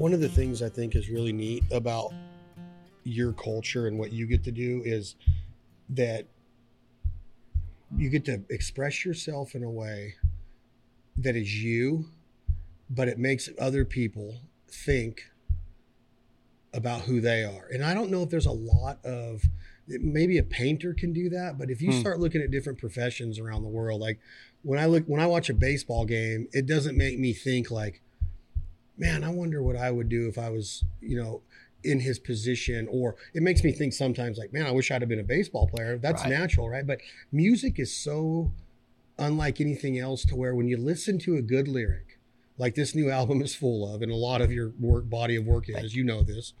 One of the things I think is really neat about your culture and what you get to do is that you get to express yourself in a way that is you, but it makes other people think about who they are. And I don't know if there's a lot of, maybe a painter can do that, but if you start looking at different professions around the world, like when I watch a baseball game, it doesn't make me think like, man, I wonder what I would do if I was, in his position, or it makes me think sometimes like, man, I wish I'd have been a baseball player. That's natural, right? But music is so unlike anything else to where when you listen to a good lyric, like this new album is full of, and a lot of your body of work is, as you know this,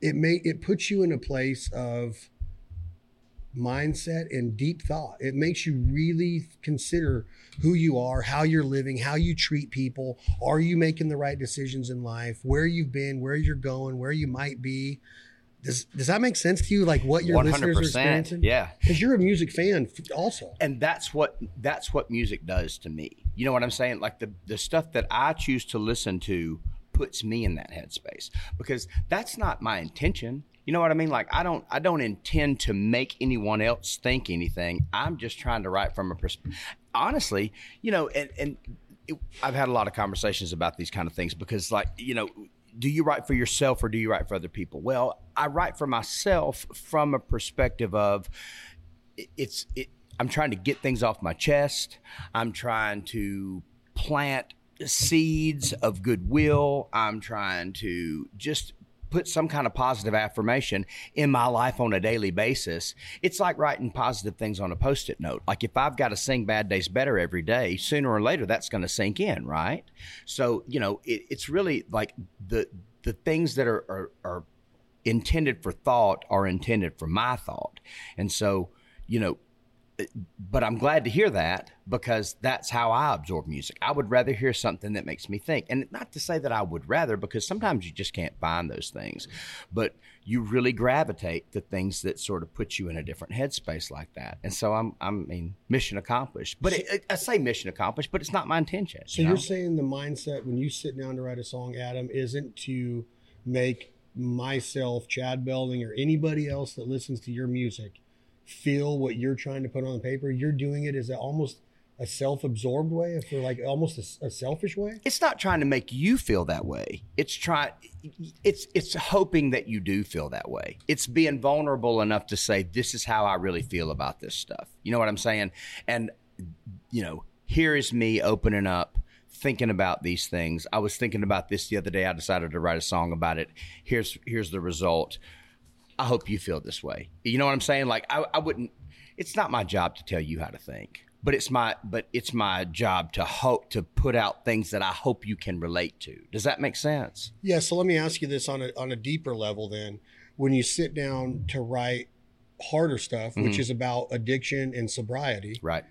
it puts you in a place of mindset and deep thought. It makes you really consider who you are, how you're living, how you treat people. Are you making the right decisions in life? Where you've been, where you're going, where you might be. Does that make sense to you? Like what your 100%, listeners are experiencing? Yeah. Because you're a music fan also. And that's what music does to me. You know what I'm saying? Like the stuff that I choose to listen to puts me in that headspace, because that's not my intention. You know what I mean? Like I don't intend to make anyone else think anything. I'm just trying to write from a perspective. Honestly, I've had a lot of conversations about these kind of things because do you write for yourself or do you write for other people? Well, I write for myself from a perspective of I'm trying to get things off my chest. I'm trying to plant seeds of goodwill. I'm trying to just put some kind of positive affirmation in my life on a daily basis. It's like writing positive things on a Post-it note. Like if I've got to sing Bad Days Better every day, sooner or later that's going to sink in, right? So, it's really like the things that are intended for thought are intended for my thought. And so, but I'm glad to hear that, because that's how I absorb music. I would rather hear something that makes me think. And not to say that I would rather, because sometimes you just can't find those things. But you really gravitate to things that sort of put you in a different headspace like that. And so I mean, mission accomplished. But I say mission accomplished, but it's not my intention. So you're saying the mindset when you sit down to write a song, Adam, isn't to make myself, Chad Belding, or anybody else that listens to your music feel what you're trying to put on paper. You're doing it as almost a self-absorbed way, if you're like almost a selfish way. It's not trying to make you feel that way. It's hoping that you do feel that way. It's being vulnerable enough to say, this is how I really feel about this stuff. You know what I'm saying? And here is me opening up, thinking about these things. I was thinking about this the other day. I decided to write a song about it. Here's the result. I hope you feel this way. You know what I'm saying? Like I wouldn't, it's not my job to tell you how to think, but it's my job to hope to put out things that I hope you can relate to. Does that make sense? Yeah. So let me ask you this on a deeper level then. When you sit down to write Harder Stuff, which is about addiction and sobriety, right?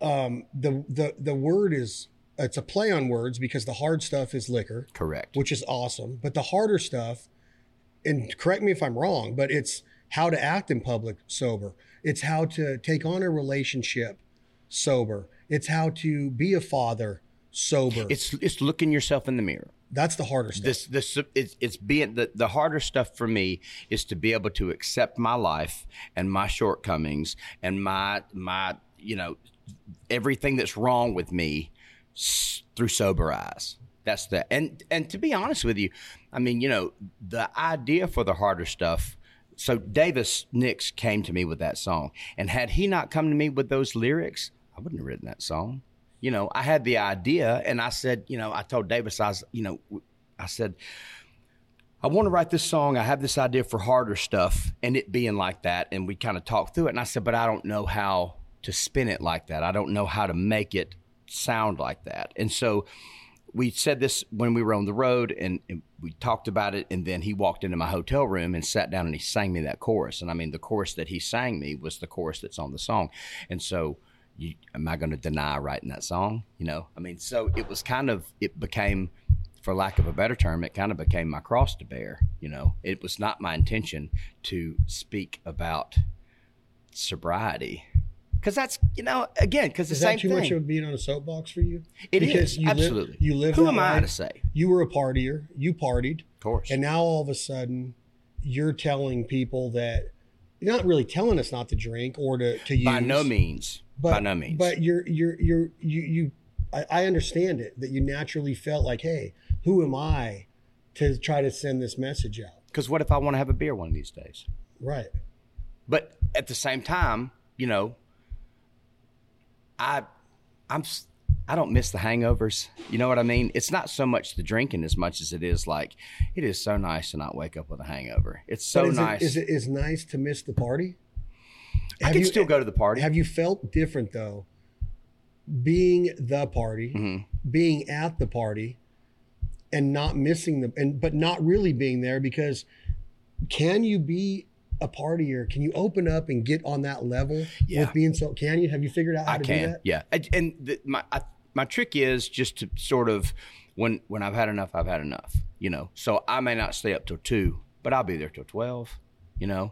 The word is, it's a play on words, because the hard stuff is liquor. Correct. Which is awesome. But the harder stuff, and correct me if I'm wrong, but it's how to act in public sober. It's how to take on a relationship sober. It's how to be a father sober. It's looking yourself in the mirror. That's the harder stuff. It's being the harder stuff for me is to be able to accept my life and my shortcomings and my everything that's wrong with me through sober eyes. That's the, and to be honest with you, I mean, the idea for the harder stuff. So Davis Nix came to me with that song, and had he not come to me with those lyrics, I wouldn't have written that song. I had the idea, and I said, I told Davis, I said, I want to write this song. I have this idea for harder stuff and it being like that. And we kind of talked through it. And I said, but I don't know how to spin it like that. I don't know how to make it sound like that. And so we said this when we were on the road, and we talked about it, and then he walked into my hotel room and sat down and he sang me that chorus. And I mean, the chorus that he sang me was the chorus that's on the song. And so am I going to deny writing that song? I mean, so it was kind of, it became, for lack of a better term, it kind of became my cross to bear. It was not my intention to speak about sobriety Because that's, you know, again, because the same thing. Is that too much of being on a soapbox for you? It is, absolutely. You live. Who am I to say? You were a partier. You partied. Of course. And now all of a sudden, you're telling people that, you're not really telling us not to drink or to use. By no means. By no means. But you I understand it, that you naturally felt like, hey, who am I to try to send this message out? Because what if I want to have a beer one of these days? Right. But at the same time, you know, I don't miss the hangovers. You know what I mean? It's not so much the drinking as much as it is like, it is so nice to not wake up with a hangover. It's so nice. Is it nice to miss the party? I can still go to the party. Have you felt different though? Being the party, mm-hmm. being at the party and not missing the, but not really being there, because can you be a partier? Can you open up and get on that level with being so? Can you? Have you figured out how to do that? Yeah, my trick is just to sort of when I've had enough. You know, so I may not stay up till 2, but I'll be there till 12. You know,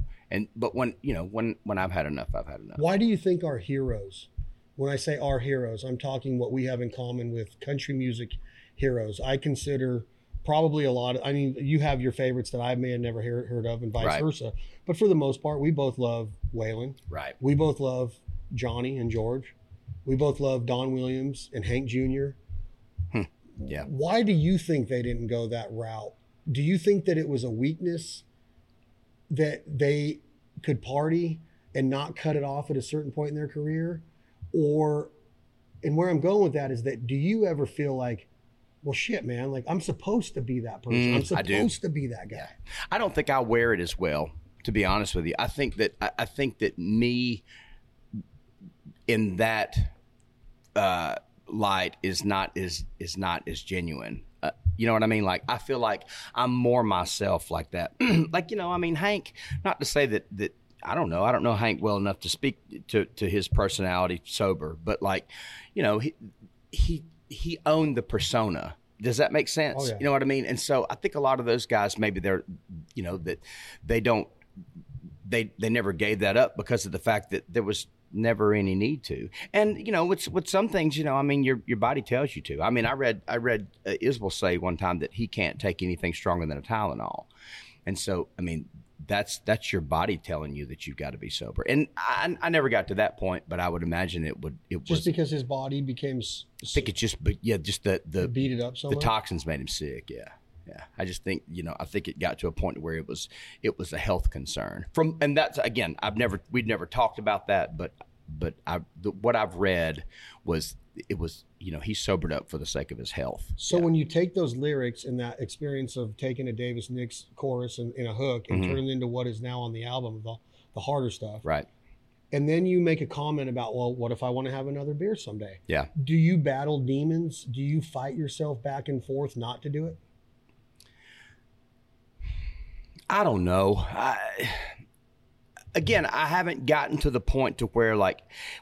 but when you know when I've had enough, I've had enough. Why do you think our heroes? When I say our heroes, I'm talking what we have in common with country music heroes. I consider. Probably a lot. I mean, you have your favorites that I may have never heard of, and vice versa. But for the most part, we both love Waylon. Right. We both love Johnny and George. We both love Don Williams and Hank Jr. Yeah. Why do you think they didn't go that route? Do you think that it was a weakness that they could party and not cut it off at a certain point in their career? Or, and where I'm going with that is that, do you ever feel like, well, shit, man, like I'm supposed to be that person. I'm supposed to be that guy. I don't think I wear it as well, to be honest with you. I think that me in that light is not as genuine. You know what I mean? Like, I feel like I'm more myself like that. Like, you know, I mean, Hank, not to say that I don't know Hank well enough to speak to his personality sober, but like, you know, he owned the persona. Does that make sense? Oh, yeah. You know what I mean? And so I think a lot of those guys, maybe they're, you know, that they don't, they never gave that up because of the fact that there was never any need to. And, you know, with some things, you know, I mean, your body tells you to. I mean, I read Isbell say one time that he can't take anything stronger than a Tylenol. And so, I mean, that's your body telling you that you've got to be sober. And I never got to that point, but I would imagine it was because his body became. I think it's just, but yeah, just the beat it up. So the toxins made him sick. Yeah. Yeah. I just think, you know, I think it got to a point where it was a health concern from, and that's, again, we'd never talked about that, but what I've read was it was, you know, he sobered up for the sake of his health. So when you take those lyrics and that experience of taking a Davis Nix chorus and a hook and turn it into what is now on the album, the harder stuff. Right. And then you make a comment about, well, what if I want to have another beer someday? Yeah. Do you battle demons? Do you fight yourself back and forth not to do it? I don't know. Again, I haven't gotten to the point to where like,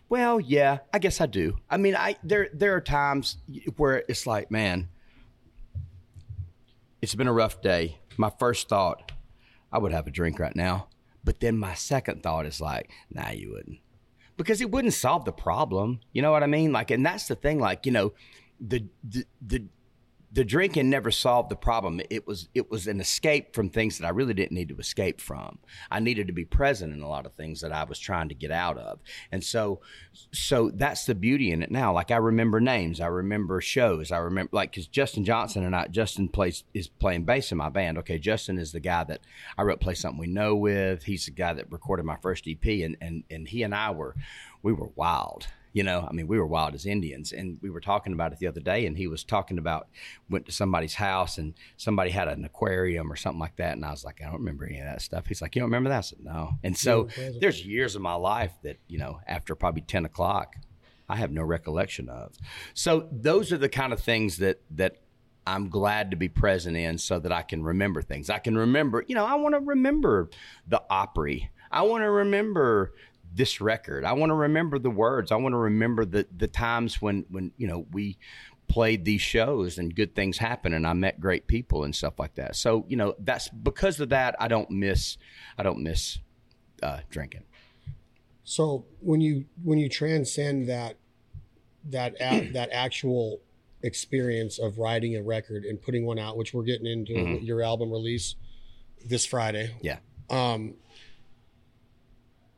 well, yeah, I guess I do. I mean, there are times where it's like, man, it's been a rough day. My first thought, I would have a drink right now. But then my second thought is like, nah, you wouldn't. Because it wouldn't solve the problem. You know what I mean? Like, and that's the thing, like, you know, the drinking never solved the problem. It was an escape from things that I really didn't need to escape from. I needed to be present in a lot of things that I was trying to get out of. And so that's the beauty in it now. Like, I remember names. I remember shows. I remember, like, because Justin Johnson and I, Justin is playing bass in my band. Okay, Justin is the guy that I wrote Play Something We Know with. He's the guy that recorded my first EP. And he and I were wild. You know, I mean, we were wild as Indians, and we were talking about it the other day, and he was talking about went to somebody's house and somebody had an aquarium or something like that. And I was like, I don't remember any of that stuff. He's like, you don't remember that? I said, no. And so there's years of my life that, you know, after probably 10 o'clock, I have no recollection of. So those are the kind of things that I'm glad to be present in so that I can remember things. I can remember, you know, I want to remember the Opry. I want to remember this record. I want to remember the words. I want to remember the times when, you know, we played these shows and good things happened and I met great people and stuff like that. So, you know, that's because of that. I don't miss drinking. So when you transcend that actual experience of writing a record and putting one out, which we're getting into your album release this Friday. Yeah.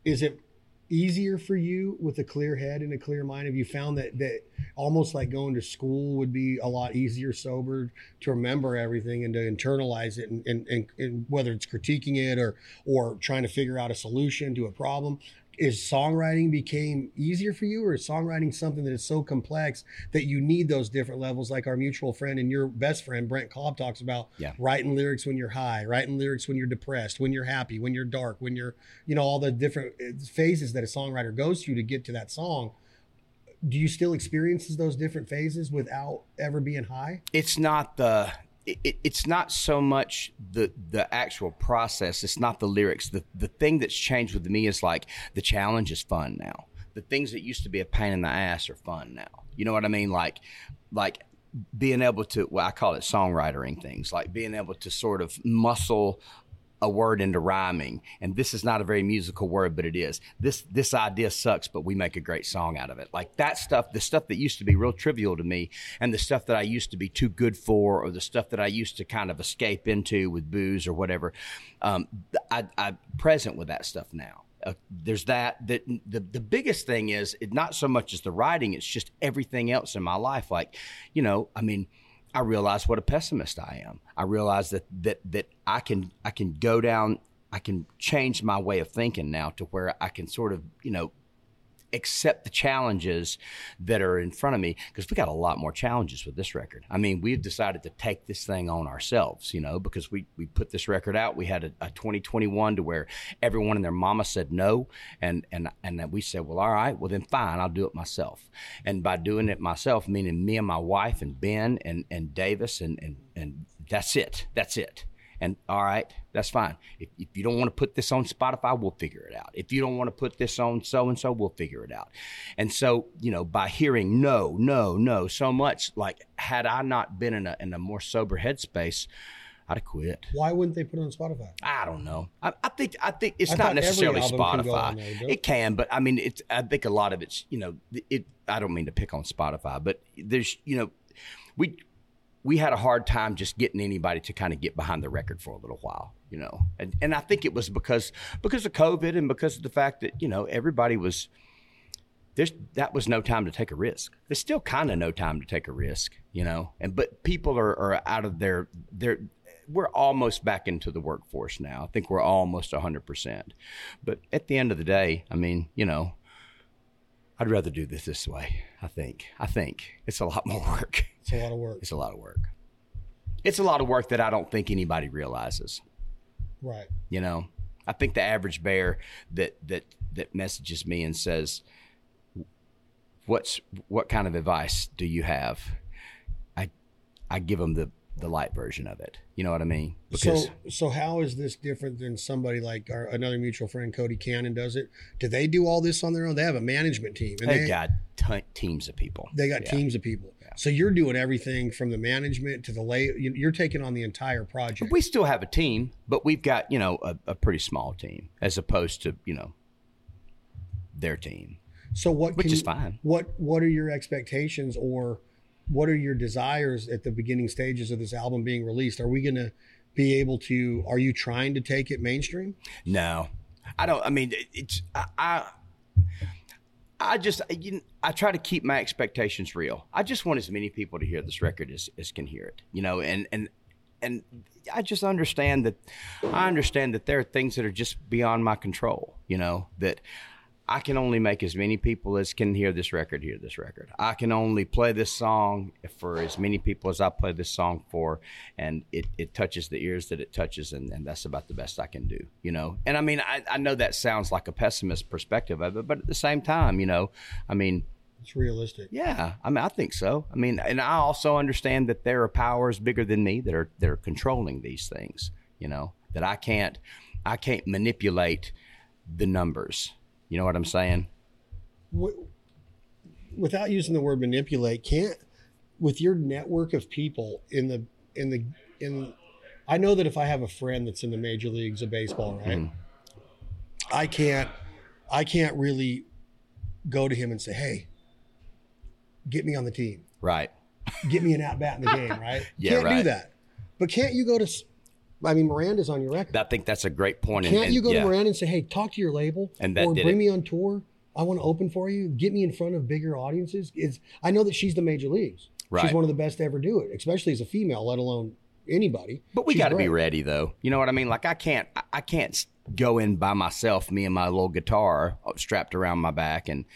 Is it easier for you with a clear head and a clear mind? Have you found that almost like going to school would be a lot easier sober to remember everything and to internalize it and whether it's critiquing it or trying to figure out a solution to a problem? Is songwriting became easier for you, or is songwriting something that is so complex that you need those different levels, like our mutual friend and your best friend, Brent Cobb, talks about writing lyrics when you're high, writing lyrics when you're depressed, when you're happy, when you're dark, when you're, all the different phases that a songwriter goes through to get to that song. Do you still experience those different phases without ever being high? It's not so much the actual process. It's not the lyrics. The thing that's changed with me is like the challenge is fun now. The things that used to be a pain in the ass are fun now. You know what I mean? Like being able to, well, I call it songwritering things, like being able to sort of muscle a word into rhyming. And this is not a very musical word, but it is. This idea sucks, but we make a great song out of it. Like that stuff, the stuff that used to be real trivial to me, and the stuff that I used to be too good for, or the stuff that I used to kind of escape into with booze or whatever. I'm present with that stuff now. There's that. The biggest thing is it not so much as the writing, it's just everything else in my life. Like, I realize what a pessimist I am. I realize that I can go down, I can change my way of thinking now to where I can sort of, accept the challenges that are in front of me, because we got a lot more challenges with this record. I mean, we've decided to take this thing on ourselves, because we put this record out. We had a 2021 to where everyone and their mama said no, and then we said, well, all right, well then fine, I'll do it myself. And by doing it myself, meaning me and my wife and Ben and Davis and that's it. And all right, that's fine. If you don't want to put this on Spotify, we'll figure it out. If you don't want to put this on so-and-so, we'll figure it out. And so, by hearing no so much, like had I not been in a more sober headspace, I'd have quit. Why wouldn't they put it on Spotify? I don't know. I think it's not necessarily Spotify. It can, but I mean, I think a lot of it's, I don't mean to pick on Spotify, but there's, we had a hard time just getting anybody to kind of get behind the record for a little while, and I think it was because of COVID and because of the fact that, everybody was, that was no time to take a risk. There's still kind of no time to take a risk, but people are out of their, we're almost back into the workforce now. I think we're almost 100%, but at the end of the day, I mean, I'd rather do this way. I think it's a lot more work. It's a lot of work that I don't think anybody realizes. Right. I think the average bear that messages me and says, what kind of advice do you have? I give them the light version of it. You know what I mean? Because so how is this different than somebody like another mutual friend, Cody Cannon, does it? Do they do all this on their own? They have a management team. And they got teams of people. They got teams of people. Yeah. So you're doing everything from the management to the lay. You're taking on the entire project. But we still have a team, but we've got, a pretty small team as opposed to, their team. So which is fine. What are your expectations, or what are your desires at the beginning stages of this album being released? Are we going to be able to, are you trying to take it mainstream? No, I don't. I mean, it's, I try to keep my expectations real. I just want as many people to hear this record as can hear it, and I just understand that. I understand that there are things that are just beyond my control, that I can only make as many people as can hear this record. I can only play this song for as many people as I play this song for, and it touches the ears that it touches, and that's about the best I can do, And I mean, I know that sounds like a pessimist perspective of it, but at the same time, I mean, it's realistic. Yeah, I mean, I think so. I mean, and I also understand that there are powers bigger than me that are controlling these things, that I can't manipulate the numbers. You know what I'm saying? Without using the word manipulate, with your network of people in the, I know that if I have a friend that's in the major leagues of baseball, right? Mm-hmm. I can't, I can't really go to him and say, hey, get me on the team. Right. Get me an at-bat in the game, right? Yeah, can't do that. But can't you go to, I mean, Miranda's on your record. I think that's a great point. Can't you go to Miranda and say, hey, talk to your label or bring me on tour? I want to open for you. Get me in front of bigger audiences. I know that she's the major leagues. Right. She's one of the best to ever do it, especially as a female, let alone anybody. But we got to be ready, though. You know what I mean? Like, I can't go in by myself, me and my little guitar strapped around my back, and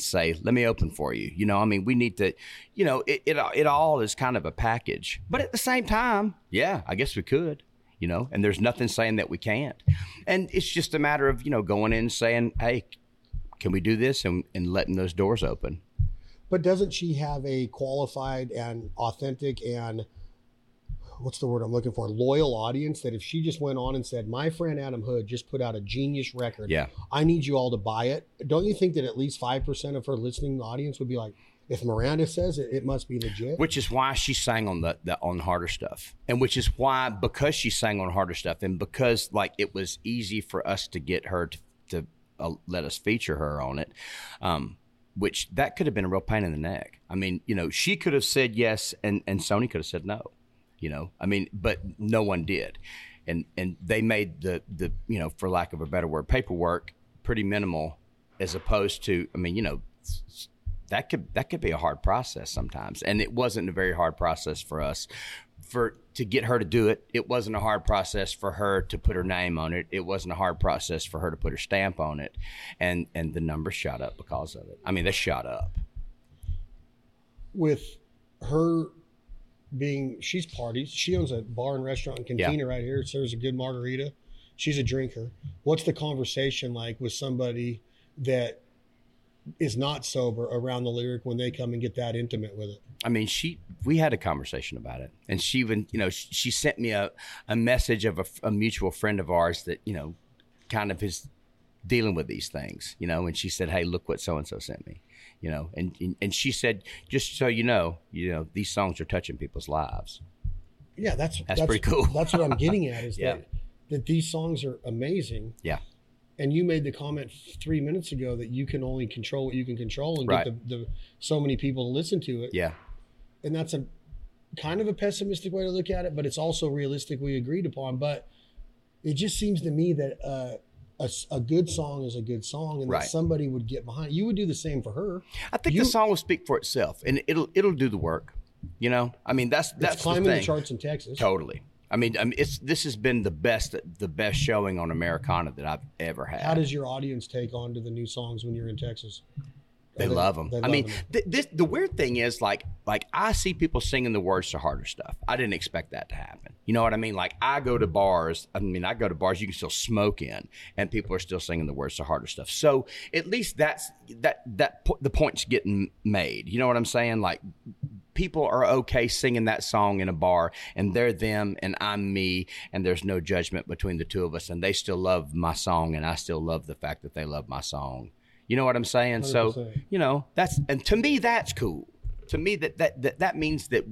say, let me open for you. You know, I mean, we need to, you know, it all is kind of a package. But at the same time, yeah, I guess we could. You know, and there's nothing saying that we can't. And it's just a matter of, you know, going in and saying, hey, can we do this? And letting those doors open. But doesn't she have a qualified and authentic and, what's the word I'm looking for, loyal audience that if she just went on and said, my friend Adam Hood just put out a genius record. Yeah. I need you all to buy it. Don't you think that at least 5% of her listening audience would be like, if Miranda says it, it must be legit. Which is why she sang on the on Harder Stuff. And which is why, because she sang on Harder Stuff and because like it was easy for us to get her to let us feature her on it, which that could have been a real pain in the neck. I mean, you know, she could have said yes and Sony could have said no, you know. I mean, but no one did. And they made the you know, for lack of a better word, paperwork pretty minimal as opposed to, I mean, you know, that could be a hard process sometimes. And it wasn't a very hard process for us to get her to do it. It wasn't a hard process for her to put her name on it. It wasn't a hard process for her to put her stamp on it. And the numbers shot up because of it. I mean, they shot up. With her being, she's parties. She owns a bar and restaurant and cantina right here. It serves a good margarita. She's a drinker. What's the conversation like with somebody that is not sober around the lyric when they come and get that intimate with it? I mean, we had a conversation about it, and she even, you know, she sent me a message of a mutual friend of ours that, you know, kind of is dealing with these things, you know, and she said, hey, look what so-and-so sent me, you know, and she said, just so you know, these songs are touching people's lives. Yeah. That's pretty cool. That's what I'm getting at is that these songs are amazing. Yeah. And you made the comment 3 minutes ago that you can only control what you can control and get the so many people to listen to it. Yeah. And that's a kind of a pessimistic way to look at it, but it's also realistically agreed upon. But it just seems to me that a good song is a good song, and that somebody would get behind it. You would do the same for her. I think the song will speak for itself, and it'll do the work. You know, I mean, that's climbing the charts in Texas. Totally. I mean, this has been the best showing on Americana that I've ever had. How does your audience take on to the new songs when you're in Texas? They love them. The weird thing is, like I see people singing the words to Harder Stuff. I didn't expect that to happen. You know what I mean? Like, I go to bars you can still smoke in, and people are still singing the words to Harder Stuff. So at least the point's getting made. You know what I'm saying? Like, people are okay singing that song in a bar, and they're them and I'm me, and there's no judgment between the two of us, and they still love my song, and I still love the fact that they love my song. You know what I'm saying? 100%. So, you know, to me, that's cool. To me, that means that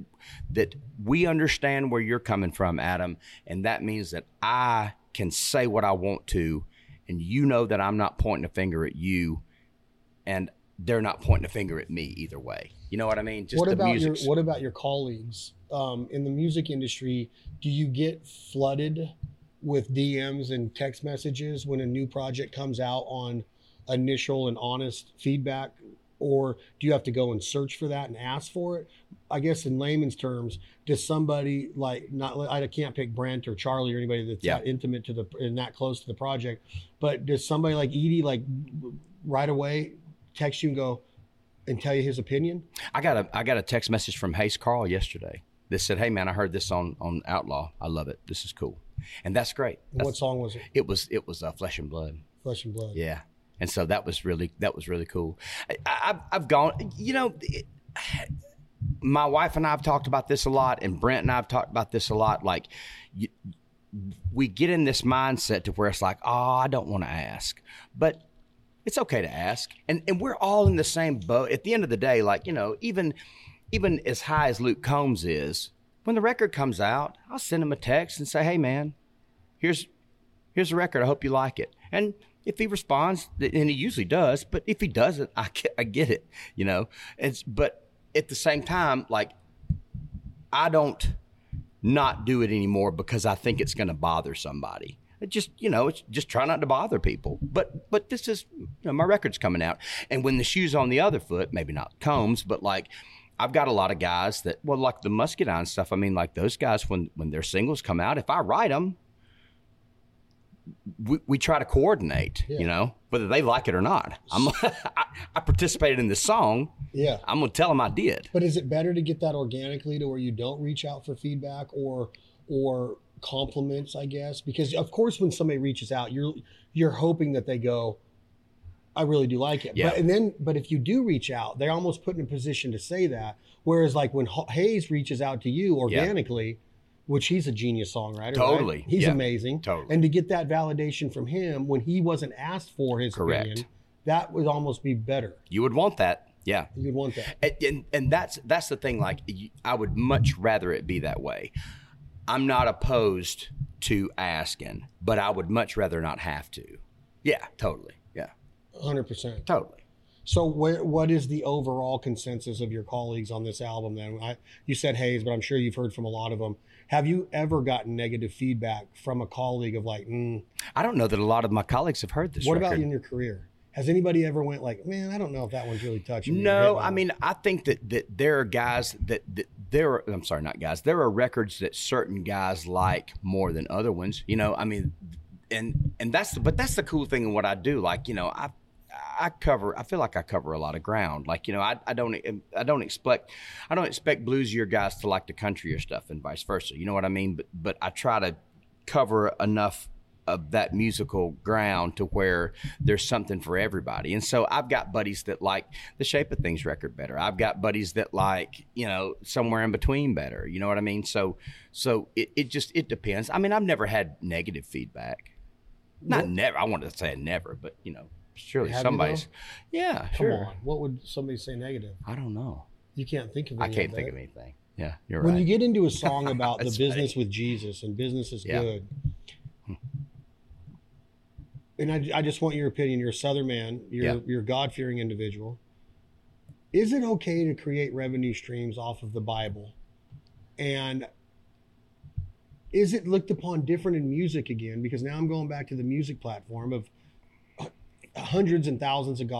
we understand where you're coming from, Adam, and that means that I can say what I want to, and you know that I'm not pointing a finger at you, and they're not pointing a finger at me either way. You know what I mean? Just what about your colleagues in the music industry? Do you get flooded with DMs and text messages when a new project comes out on initial and honest feedback, or do you have to go and search for that and ask for it? I guess in layman's terms, does somebody I can't pick Brent or Charlie or anybody that's that intimate to and that close to the project, but does somebody like Edie right away text you and go and tell you his opinion? I got a text message from Hayes Carl yesterday that said, hey man, I heard this on Outlaw. I love it. This is cool. And that's great. What song was it? It was Flesh and Blood. Flesh and Blood. Yeah. And so that was really cool. I've gone, you know, my wife and I have talked about this a lot, and Brent and I have talked about this a lot. Like, we get in this mindset to where it's like, oh, I don't want to ask, but it's okay to ask. And we're all in the same boat. At the end of the day, like, you know, even as high as Luke Combs is, when the record comes out, I'll send him a text and say, hey man, here's the record. I hope you like it. And If he responds, and he usually does, but if he doesn't, I get it, you know. But at the same time, like, I don't not do it anymore because I think it's going to bother somebody. It just, you know, it's just try not to bother people. But this is, you know, my record's coming out. And when the shoe's on the other foot, maybe not Combs, but like, I've got a lot of guys that, well, like the Muscadine stuff. I mean, like those guys, when their singles come out, if I write them, we try to coordinate, yeah. You know, whether they like it or not. I participated in this song. Yeah. I'm going to tell them I did. But is it better to get that organically to where you don't reach out for feedback or compliments, I guess? Because, of course, when somebody reaches out, you're hoping that they go, I really do like it. Yeah. But if you do reach out, they're almost put in a position to say that. Whereas like when Hayes reaches out to you organically, yeah. Which he's a genius songwriter. Totally. Right? He's amazing. Totally. And to get that validation from him when he wasn't asked for his opinion, that would almost be better. You would want that. Yeah. You'd want that. And that's the thing. Like, I would much rather it be that way. I'm not opposed to asking, but I would much rather not have to. Yeah, totally. Yeah. 100%. Totally. So what is the overall consensus of your colleagues on this album then? You said Hayes, but I'm sure you've heard from a lot of them. Have you ever gotten negative feedback from a colleague of like, I don't know that a lot of my colleagues have heard this record. What about in your career? Has anybody ever went like, man, I don't know if that one's really touching? No, I mean, I think that there are guys that there are, I'm sorry, not guys. There are records that certain guys like more than other ones, you know, I mean, and that's the cool thing in what I do. Like, you know, I feel like I cover a lot of ground. Like, you know, I don't expect bluesier guys to like the country or stuff and vice versa. You know what I mean? But I try to cover enough of that musical ground to where there's something for everybody. And so I've got buddies that like the Shape of Things record better. I've got buddies that like, you know, Somewhere in Between better. You know what I mean? So it just depends. I mean, I've never had negative feedback. Never. I wanted to say never, but you know. Surely somebody's. Yeah, come sure. on. What would somebody say negative? I don't know. You can't think of anything. I can't think of anything. Yeah, you're right. When you get into a song about the business with Jesus and business is good, and I just want your opinion. You're a Southern man. You're a God-fearing individual. Is it okay to create revenue streams off of the Bible? And is it looked upon different in music again? Because now I'm going back to the music platform of hundreds and thousands of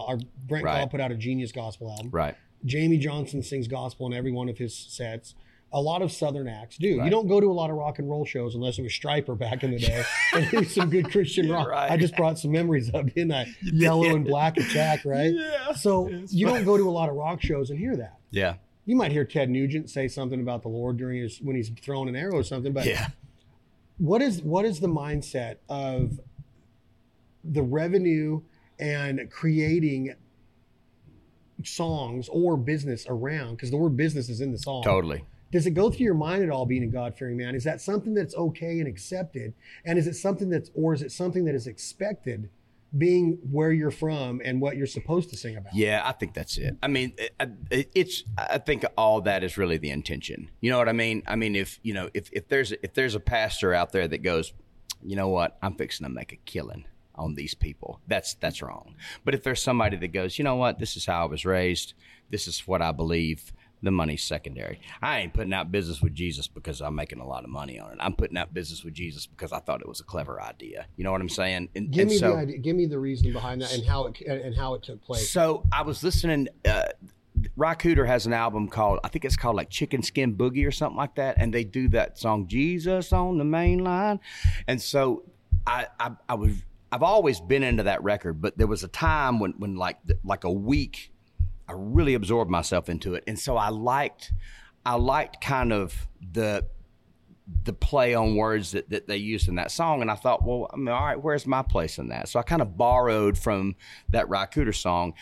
Brent Cobb put out a genius gospel album. Right. Jamie Johnson sings gospel in every one of his sets. A lot of Southern acts do. Right. You don't go to a lot of rock and roll shows unless it was Stryper back in the day. And he's some good Christian rock. Right. I just brought some memories up, didn't I? Yellow and Black Attack, right? Yeah. So you don't go to a lot of rock shows and hear that. Yeah. You might hear Ted Nugent say something about the Lord during when he's throwing an arrow or something, but what is the mindset of the revenue and creating songs or business around, because the word business is in the song. Totally. Does it go through your mind at all, being a God-fearing man? Is that something that's okay and accepted? And is it something that is expected, being where you're from and what you're supposed to sing about? Yeah, I think that's it. I mean, I think all that is really the intention. You know what I mean? I mean, if you know, if there's a pastor out there that goes, you know what, I'm fixing to make a killing on these people, that's wrong. But if there's somebody that goes, you know what, this is how I was raised, this is what I believe, the money's secondary. I ain't putting out Business with Jesus because I'm making a lot of money on it. I'm putting out Business with Jesus because I thought it was a clever idea. You know what I'm saying? Give me the idea. Give me the reason behind that and how it took place. So I was listening. Ry Cooder has an album called, I think it's called like Chicken Skin Boogie or something like that, and they do that song Jesus on the Main Line. And so I've always been into that record, but there was a time when like a week, I really absorbed myself into it. And so I liked kind of the play on words that they used in that song. And I thought, well, I mean, all right, where's my place in that? So I kind of borrowed from that Ry Cooder song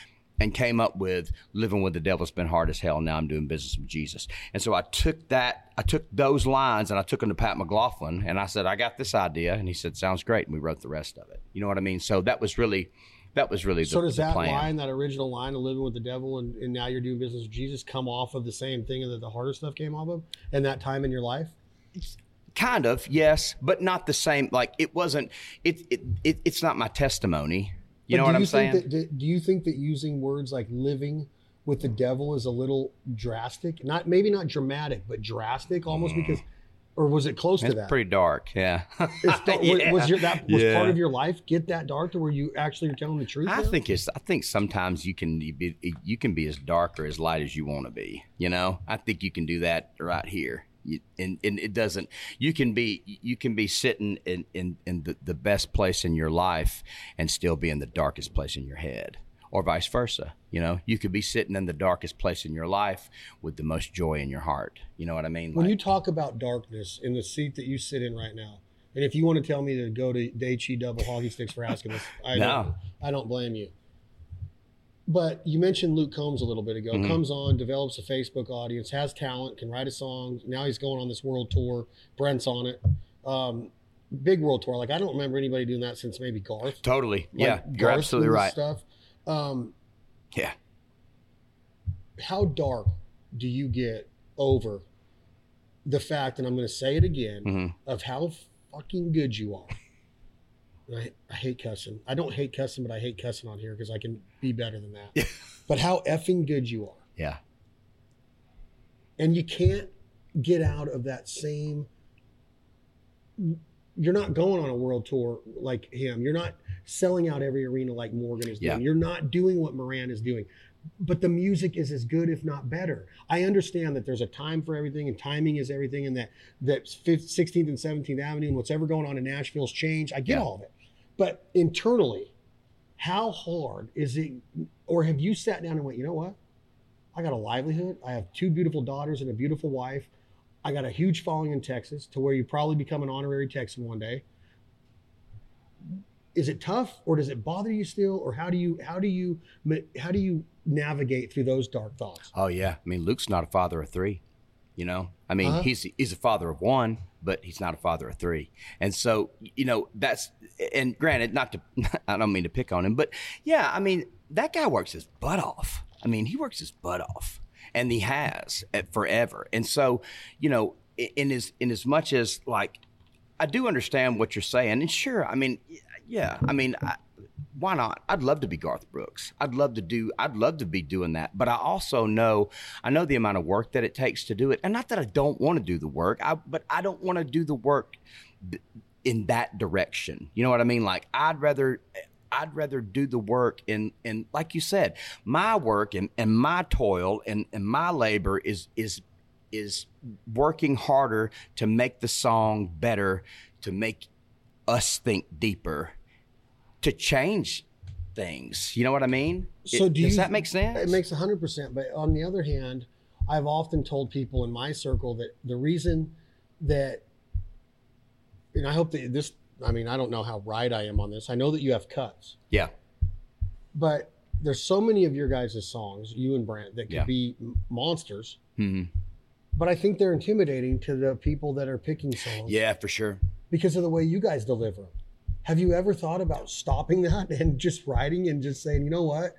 and came up with Living with the Devil's been hard as hell. Now I'm doing business with Jesus. And so I took those lines and I took them to Pat McLaughlin and I said, I got this idea. And he said, sounds great. And we wrote the rest of it. You know what I mean? So that was really the plan. So does that line, that original line of Living with the Devil and now you're doing business with Jesus come off of the same thing that the harder stuff came off of and that time in your life? Kind of, yes, but not the same. Like it wasn't. It's not my testimony. You know what I'm saying? Do you think that using words like living with the devil is a little drastic? Not maybe not dramatic, but drastic almost because. Or was it close to that? It's pretty dark, yeah. Was part of your life get that dark to where you actually are telling the truth? I think sometimes you can be as dark or as light as you want to be. You know, I think you can do that right here, and it doesn't. You can be sitting in the best place in your life and still be in the darkest place in your head, or vice versa. You know, you could be sitting in the darkest place in your life with the most joy in your heart. You know what I mean? When you talk about darkness in the seat that you sit in right now, and if you want to tell me to go to Daichi Double Hockey Sticks for asking this, I don't blame you. But you mentioned Luke Combs a little bit ago. Mm-hmm. Comes on, develops a Facebook audience, has talent, can write a song. Now he's going on this world tour. Brent's on it. Big world tour. Like, I don't remember anybody doing that since maybe Garth. Totally. Like, yeah, Garth, you're absolutely right. Stuff. Yeah. How dark do you get over the fact, and I'm going to say it again, of how fucking good you are? I hate cussing. I don't hate cussing, but I hate cussing on here because I can be better than that. But how effing good you are. Yeah. And you can't get out of that same... You're not going on a world tour like him. You're not selling out every arena like Morgan is doing. Yeah. You're not doing what Miranda is doing. But the music is as good, if not better. I understand that there's a time for everything, and timing is everything, and that 16th and 17th Avenue and what's ever going on in Nashville's changed. I get all of it. But internally, how hard is it, or have you sat down and went, you know what? I got a livelihood. I have two beautiful daughters and a beautiful wife. I got a huge following in Texas to where you probably become an honorary Texan one day. Is it tough, or does it bother you still? Or how do you navigate through those dark thoughts? Oh yeah. I mean, Luke's not a father of three, you know, I mean, he's a father of one, but he's not a father of three. And so, you know, that's, and granted, I don't mean to pick on him, but yeah, I mean, that guy works his butt off. I mean, he works his butt off. And he has forever. And so, you know, in as much as like, I do understand what you're saying. And sure, I mean, yeah, I mean, why not? I'd love to be Garth Brooks. I'd love to be doing that. But I also know, the amount of work that it takes to do it. And not that I don't want to do the work, but I don't want to do the work in that direction. You know what I mean? Like, I'd rather do the work and like you said, my work and my toil and my labor is working harder to make the song better, to make us think deeper, to change things. You know what I mean? So does that make sense? It makes 100%. But on the other hand, I've often told people in my circle that the reason that, and I hope that this, I mean, I don't know how right I am on this. I know that you have cuts. Yeah. But there's so many of your guys' songs, you and Brent, that could be monsters. Mm-hmm. But I think they're intimidating to the people that are picking songs. Yeah, for sure. Because of the way you guys deliver them. Have you ever thought about stopping that and just writing and just saying, you know what?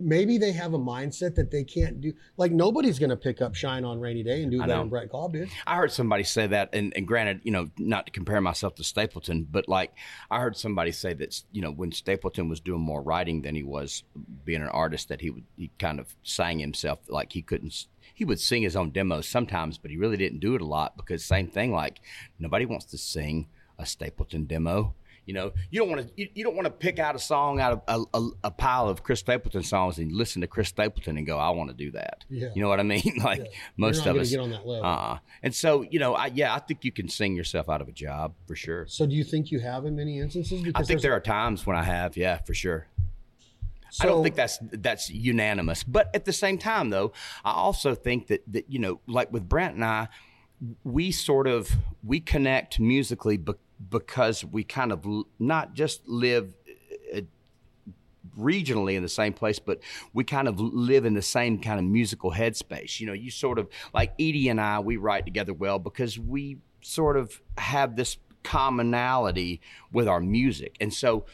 Maybe they have a mindset that they can't do. Like, nobody's going to pick up Shine on Rainy Day and do that on Brent Cobb, dude. I heard somebody say that, and granted, you know, not to compare myself to Stapleton, but like, I heard somebody say that, you know, when Stapleton was doing more writing than he was being an artist, that he kind of sang himself, like he would sing his own demos sometimes, but he really didn't do it a lot because same thing, like, nobody wants to sing a Stapleton demo. You know, you don't want to pick out a song out of a pile of Chris Stapleton songs and listen to Chris Stapleton and go, I want to do that. Yeah. You know what I mean? Like most of us. You're not going to get on that level. And so, you know, I think you can sing yourself out of a job for sure. So do you think you have in many instances? Because I think there are times when I have, yeah, for sure. So, I don't think that's unanimous. But at the same time, though, I also think that, you know, like with Brent and I, we connect musically because we kind of not just live regionally in the same place, but we kind of live in the same kind of musical headspace. You know, you sort of, like Edie and I, we write together well because we sort of have this commonality with our music. And so,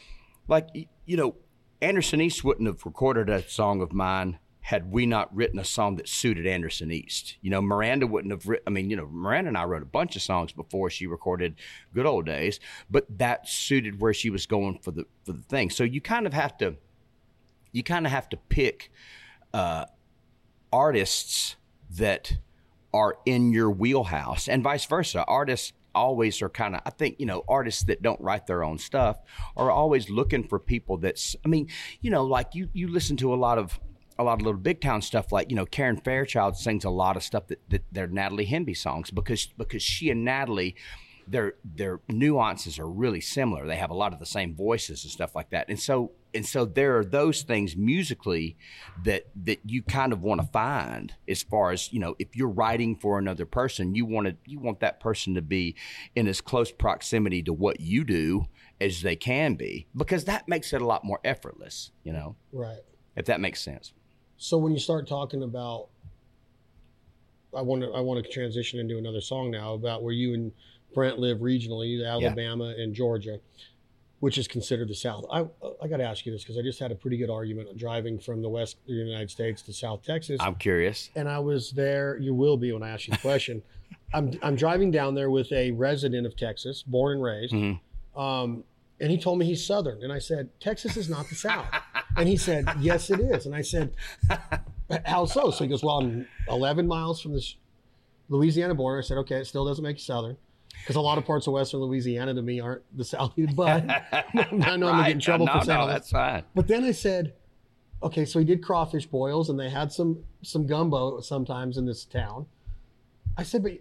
like, you know, Anderson East wouldn't have recorded a song of mine had we not written a song that suited Anderson East. You know, Miranda wouldn't have written, I mean, you know, Miranda and I wrote a bunch of songs before she recorded Good Old Days, but that suited where she was going for the thing. So you kind of have to, pick artists that are in your wheelhouse, and vice versa. Artists always are kind of, I think, you know, artists that don't write their own stuff are always looking for people that's, I mean, you know, like you listen to a lot of little big town stuff, like, you know, Karen Fairchild sings a lot of stuff that they're Natalie Hemby songs, because she and Natalie, their nuances are really similar. They have a lot of the same voices and stuff like that. And so there are those things musically that you kind of want to find, as far as, you know, if you're writing for another person, you want that person to be in as close proximity to what you do as they can be, because that makes it a lot more effortless, you know? Right. If that makes sense. So when you start talking about, I want to transition into another song now about where you and Brent live regionally, Alabama and Georgia, which is considered the South. I got to ask you this, because I just had a pretty good argument driving from the west of the United States to South Texas. I'm curious. And I was there. You will be when I ask you the question. I'm driving down there with a resident of Texas, born and raised, mm-hmm. And he told me he's Southern. And I said, Texas is not the South. And he said, yes, it is. And I said, how so? So he goes, well, I'm 11 miles from the Louisiana border. I said, okay, it still doesn't make you Southern. Because a lot of parts of Western Louisiana to me aren't the South, but I know right. I'm gonna get in trouble for saying that's fine. But then I said, okay, so he did crawfish boils and they had some gumbo sometimes in this town. I said, but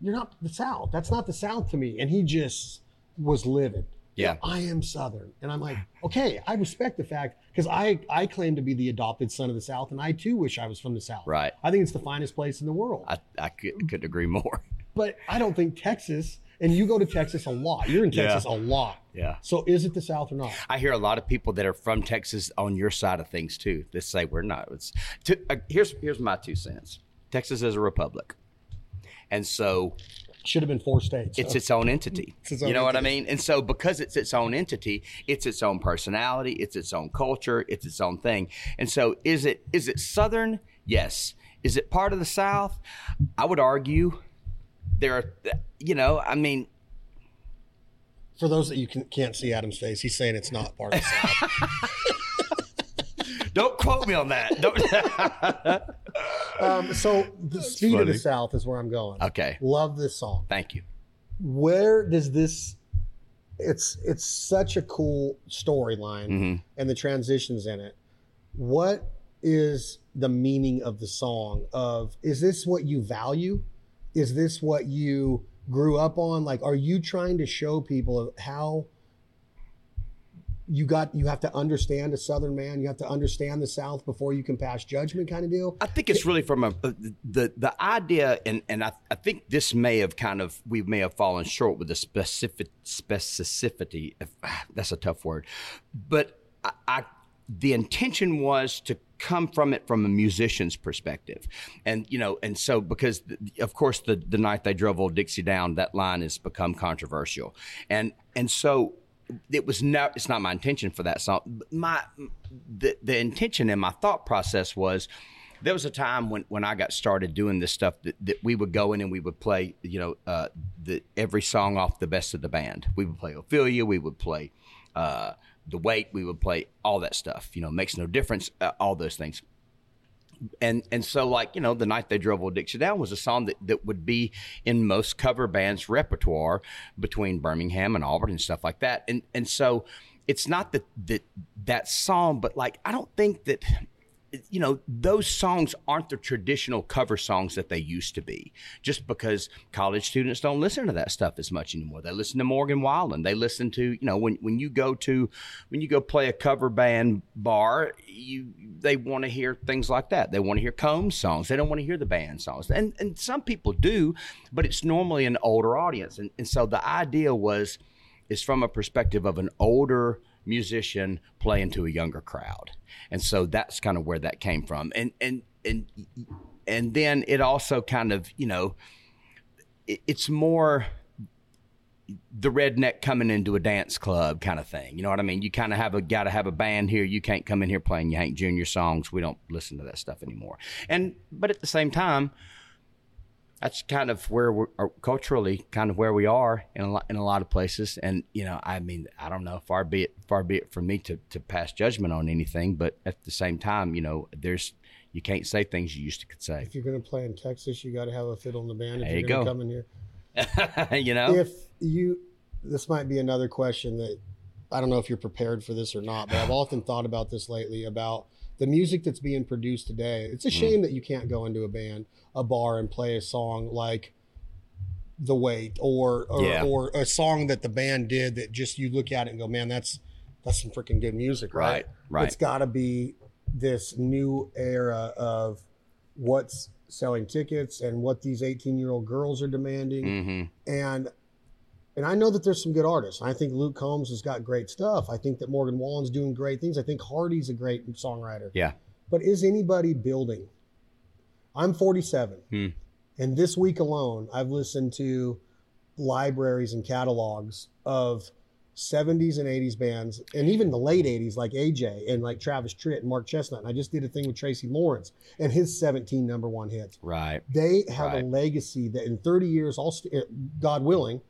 you're not the South. That's not the South to me. And he just was livid. Yeah. I am Southern. And I'm like, okay, I respect the fact, because I claim to be the adopted son of the South, and I too wish I was from the South. Right. I think it's the finest place in the world. I could agree more. But I don't think Texas, and you go to Texas a lot. You're in Texas a lot. Yeah. So is it the South or not? I hear a lot of people that are from Texas on your side of things too that say we're not. Here's my 2 cents. Texas is a republic. And so should have been 4 states. It's its own entity. It's its own entity. What I mean? And so because it's its own entity, it's its own personality, it's its own culture, it's its own thing. And so is it Southern? Yes. Is it part of the South? I would argue there are, you know, I mean. For those that you can't see Adam's face, he's saying it's not part of the South. Don't quote me on that. Don't. So the speed of the South is where I'm going. Okay. Love this song. Thank you. Where does this, it's such a cool storyline, mm-hmm. and the transitions in it. What is the meaning of the song? Is this what you value? Is this what you grew up on? Like, are you trying to show people how you have to understand a Southern man, you have to understand the South before you can pass judgment kind of deal? I think it's really from the idea, and I think this may have we may have fallen short with the specificity. That's a tough word. But the intention was to come from it from a musician's perspective. And, you know, and so because, of course, the night they drove old Dixie down, that line has become controversial. And so it was it's not my intention for that song. The intention and my thought process was, there was a time when I got started doing this stuff that we would go in and we would play, you know, every song off the best of the band. We would play Ophelia, we would play The Weight, we would play all that stuff, you know, Makes No Difference, all those things. And so, like, you know, The Night They Drove Old Dixie Down was a song that would be in most cover bands' repertoire between Birmingham and Auburn and stuff like that. And so it's not that song, but, like, I don't think that, you know, those songs aren't the traditional cover songs that they used to be, just because college students don't listen to that stuff as much anymore. They listen to Morgan Wallen. They listen to, you know, when you go play a cover band bar, they want to hear things like that. They want to hear Combs songs. They don't want to hear the band songs. And some people do, but it's normally an older audience. And so the idea is from a perspective of an older musician playing to a younger crowd. And so that's kind of where that came from. And then it also kind of, you know, it's more the redneck coming into a dance club kind of thing. You know what I mean? You kind of got to have a band here. You can't come in here playing your Hank Jr. songs. We don't listen to that stuff anymore. But at the same time, that's kind of where we're culturally, kind of where we are in a lot of places. And, you know, I mean, I don't know, far be it from me to pass judgment on anything. But at the same time, you know, you can't say things you used to could say. If you're going to play in Texas, you got to have a fiddle in the band. If you're going to come in here. You know, this might be another question that I don't know if you're prepared for this or not, but I've often thought about this lately about the music that's being produced today. It's a shame that you can't go into a bar and play a song like The Wait or a song that the band did that just you look at it and go, man, that's some freaking good music. Right. It's got to be this new era of what's selling tickets and what these 18-year-old girls are demanding. Mm-hmm. And I know that there's some good artists. I think Luke Combs has got great stuff. I think that Morgan Wallen's doing great things. I think Hardy's a great songwriter. Yeah. But is anybody building? I'm 47. And this week alone, I've listened to libraries and catalogs of 70s and 80s bands, and even the late 80s, like AJ and like Travis Tritt and Mark Chestnut. And I just did a thing with Tracy Lawrence and his 17 number one hits. Right. They have a legacy that in 30 years, God willing,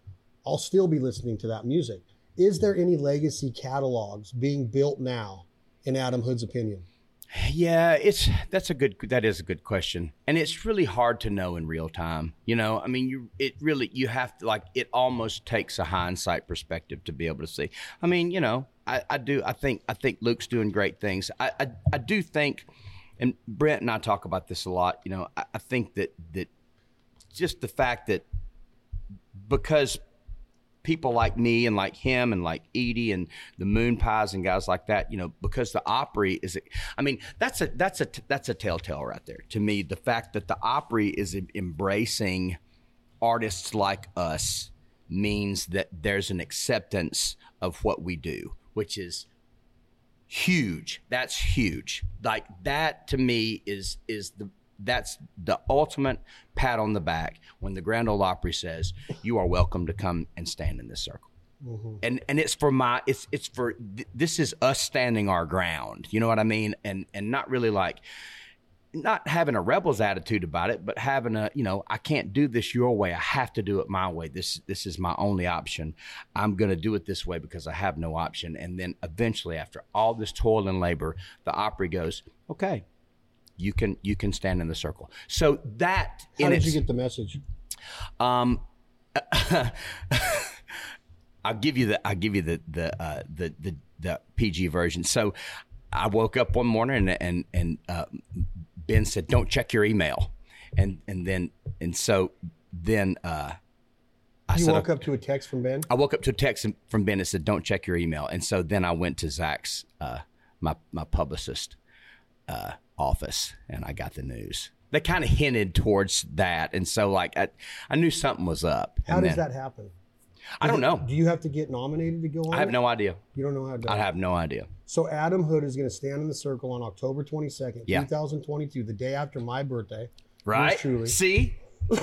I'll still be listening to that music. Is there any legacy catalogs being built now, in Adam Hood's opinion? Yeah, that is a good question. And it's really hard to know in real time. You know, I mean, you have to, like, it almost takes a hindsight perspective to be able to see. I mean, you know, I think Luke's doing great things. I do think, and Brent and I talk about this a lot, you know, I think that just the fact that because people like me and like him and like Edie and the Moon Pies and guys like that, you know, because the Opry is, I mean, that's a telltale right there to me. The fact that the Opry is embracing artists like us means that there's an acceptance of what we do, which is huge. That's huge. Like that to me that's the ultimate pat on the back when the Grand Ole Opry says you are welcome to come and stand in this circle. Mm-hmm. And this is us standing our ground. You know what I mean? And not really like not having a rebel's attitude about it, but having a, you know, I can't do this your way. I have to do it my way. This is my only option. I'm going to do it this way because I have no option. And then eventually after all this toil and labor, the Opry goes, okay, you can stand in the circle. So that how did you get the message? I'll give you the PG version. So I woke up one morning and Ben said, "Don't check your email," and so then I woke up to a text from Ben that said, "Don't check your email," and so then I went to Zach's my publicist. Office and I got the news. They kind of hinted towards that, and so like I knew something was up. How does that happen? I don't know. Do you have to get nominated to go on? I have no idea. You don't know how to do it? I have no idea. So Adam Hood is going to stand in the circle on October 22nd, 2022, the day after my birthday. Right. Truly. See?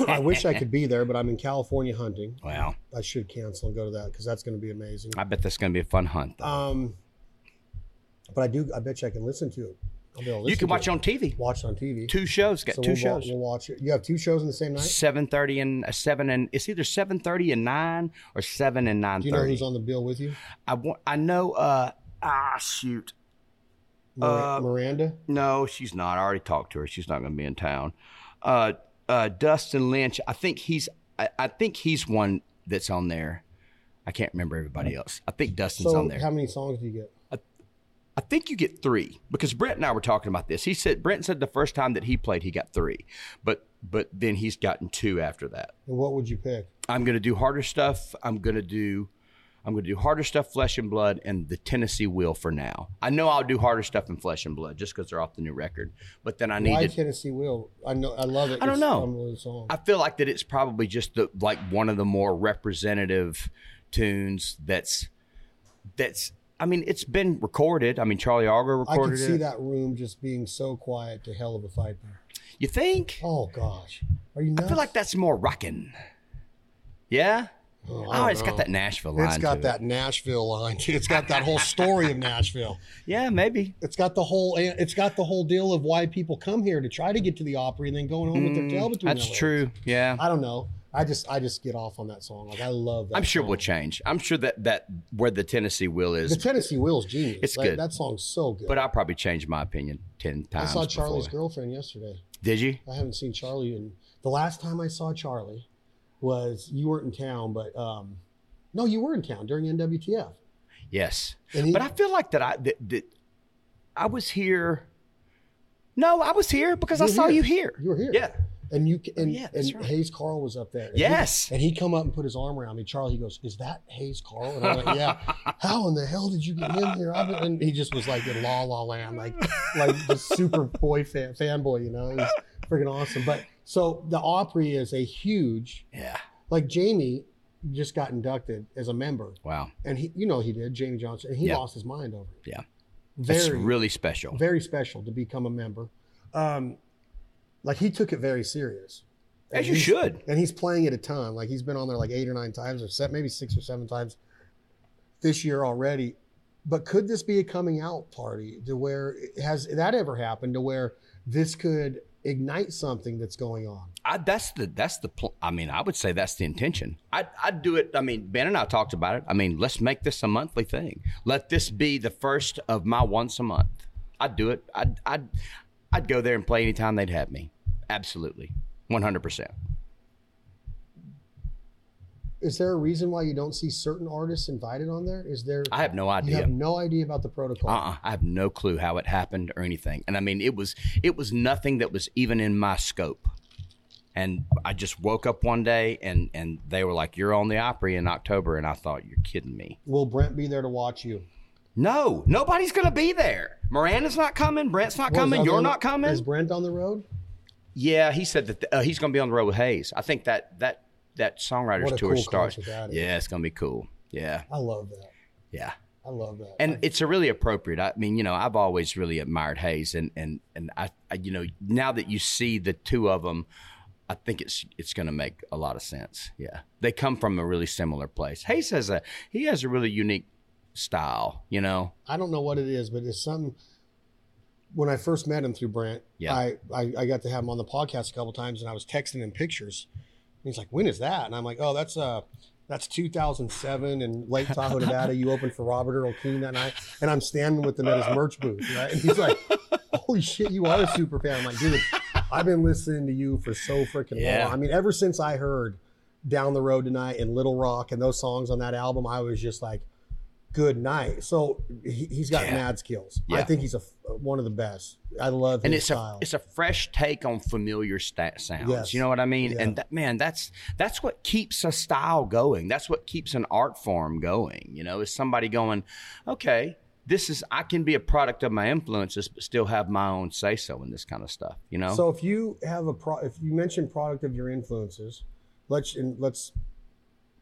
I wish I could be there, but I'm in California hunting. Wow. I should cancel and go to that because that's going to be amazing. I bet that's going to be a fun hunt, though. But I bet you I can listen to it. You can watch it on TV. Two shows. Got two shows. We'll watch it. You have two shows in the same night? 7:30 and 7 and it's either 7:30 and 9 or 7 and 9:30. Do you know who's on the bill with you? I know, shoot. Miranda? No, she's not. I already talked to her. She's not going to be in town. Dustin Lynch. I think he's one that's on there. I can't remember everybody else. I think Dustin's on there. How many songs do you get? I think you get three because Brent and I were talking about this. Brent said the first time that he played, he got three, but then he's gotten two after that. And what would you pick? I'm going to do Harder Stuff. I'm going to do Harder Stuff, Flesh and Blood, and the Tennessee Wheel for now. I know I'll do Harder Stuff and Flesh and Blood just because they're off the new record. But then I need Tennessee Wheel. I know I love it. I don't know. I feel like that it's probably just one of the more representative tunes that's. I mean, it's been recorded. I mean, Charlie Auger recorded it. I can see that room just being so quiet to hell of a fight there. You think? Oh, gosh. Are you nuts? I feel like that's more rockin'. Yeah? Oh, it's got that Nashville line. It's got that Nashville line. It's got that whole story of Nashville. Yeah, maybe. It's got the whole deal of why people come here to try to get to the Opry and then going home with their tail between their legs. That's true. Yeah. I don't know. I just get off on that song. Like I love that. I'm sure it will change. I'm sure that where the Tennessee Wheel is. The Tennessee Wheel is genius. It's good. That song's so good. But I probably changed my opinion 10 times. I saw Charlie's girlfriend yesterday. Did you? I haven't seen Charlie in the last time I saw Charlie. Was you weren't in town, but no, you were in town during NWTF. Yes, but I feel like that I was here. No, I was here because I saw you here. You were here. Yeah, and right. Hayes Carl was up there. And yes, he come up and put his arm around me. Charlie, he goes, "Is that Hayes Carl?" And I'm like, "Yeah." How in the hell did you get in here? And he just was like in La La Land, like the super fanboy, you know. It was freaking awesome, but. So the Opry is a huge, like Jamie just got inducted as a member. Wow. And Jamie Johnson, and he lost his mind over it. Yeah. That's really special. Very special to become a member. Like he took it very serious. As you should. And he's playing it a ton. Like he's been on there like 8 or 9 times or maybe 6 or 7 times this year already. But could this be a coming out party to where, has that ever happened to where this could ignite something that's going on? I would say that's the intention. I'd do it. I mean, Ben and I talked about it. I mean, let's make this a monthly thing. Let this be the first of my once a month. I'd do it. I'd go there and play anytime they'd have me. Absolutely. 100%. Is there a reason why you don't see certain artists invited on there? Is there? I have no idea. You have no idea about the protocol. I have no clue how it happened or anything. And I mean, it was nothing that was even in my scope. And I just woke up one day and they were like, "You're on the Opry in October." And I thought, "You're kidding me." Will Brent be there to watch you? No, nobody's going to be there. Miranda's not coming. Brent's not coming. You're not coming. Is Brent on the road? Yeah, he said that he's going to be on the road with Hayes. I think that songwriters tour starts. Yeah, it's gonna be cool. Yeah, I love that. Yeah, I love that. And it's really appropriate. I mean, you know, I've always really admired Hayes, and I, you know, now that you see the two of them, I think it's gonna make a lot of sense. Yeah, they come from a really similar place. Hayes has a really unique style. You know, I don't know what it is, but it's something. When I first met him through Brent, yeah, I got to have him on the podcast a couple times, and I was texting him pictures. He's like, "When is that?" And I'm like, "Oh, that's 2007 in Lake Tahoe, Nevada. You opened for Robert Earl Keen that night." And I'm standing with him at his merch booth, right? And he's like, "Holy shit, you are a super fan." I'm like, "Dude, I've been listening to you for so freaking long." I mean, ever since I heard Down the Road Tonight and Little Rock and those songs on that album, I was just like, good night. So he's got mad skills. Yeah. I think he's one of the best. I love his style. It's a fresh take on familiar sounds. Yes. You know what I mean? Yeah. And that's what keeps a style going. That's what keeps an art form going. You know, is somebody going, "Okay, I can be a product of my influences, but still have my own say so in this kind of stuff." You know. So if you have if you mention product of your influences, let's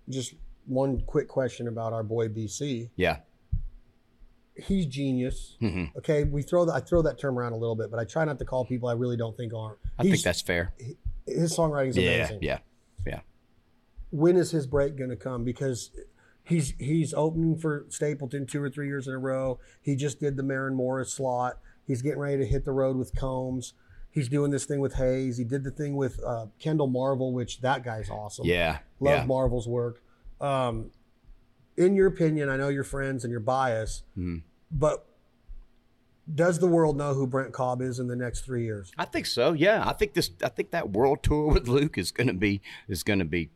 just. One quick question about our boy BC. Yeah, he's genius. Mm-hmm. Okay, I throw that term around a little bit, but I try not to call people I really don't think are. I think that's fair. His songwriting is amazing. Yeah. When is his break going to come? Because he's opening for Stapleton 2 or 3 years in a row. He just did the Maren Morris slot. He's getting ready to hit the road with Combs. He's doing this thing with Hayes. He did the thing with Kendall Marvel, which that guy's awesome. Yeah, love Marvel's work. In your opinion, I know your friends and your bias, but does the world know who Brent Cobb is in the next 3 years? I think so. Yeah, I think that world tour with Luke is going to be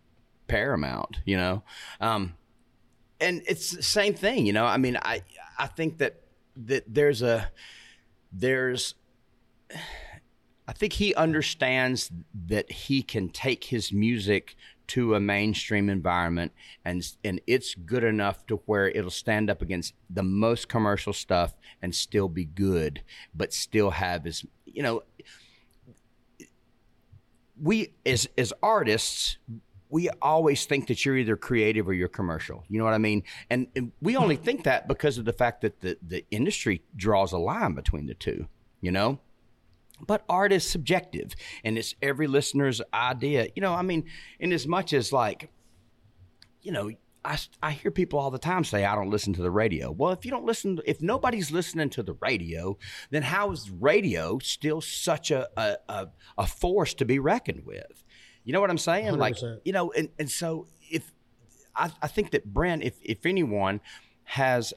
paramount. You know, and it's the same thing. You know, I mean, I think that I think he understands that he can take his music to a mainstream environment, and it's good enough to where it'll stand up against the most commercial stuff and still be good, but still have his, you know, we as artists, we always think that you're either creative or you're commercial. You know what I mean? And we only think that because of the fact that the industry draws a line between the two, you know? But art is subjective, and it's every listener's idea. You know, I mean, in as much as like you know, I hear people all the time say, I don't listen to the radio. Well, if you don't listen, if nobody's listening to the radio, then how is radio still such a force to be reckoned with? You know what I'm saying? 100%. Like, you know, and so if I think that Brent, if anyone has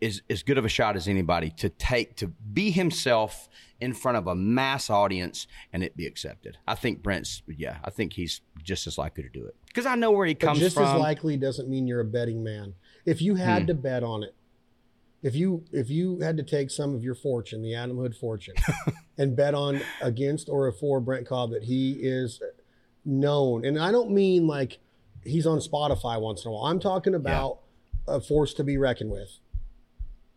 is as good of a shot as anybody to take to be himself in front of a mass audience and it be accepted. I think Brent's, I think he's just as likely to do it because I know where he comes just from. Just as likely doesn't mean you're a betting man. If you had to bet on it, if you had to take some of your fortune, the Adam Hood fortune, and bet on against or for Brent Cobb that he is known, and I don't mean like he's on Spotify once in a while. I'm talking about a force to be reckoned with.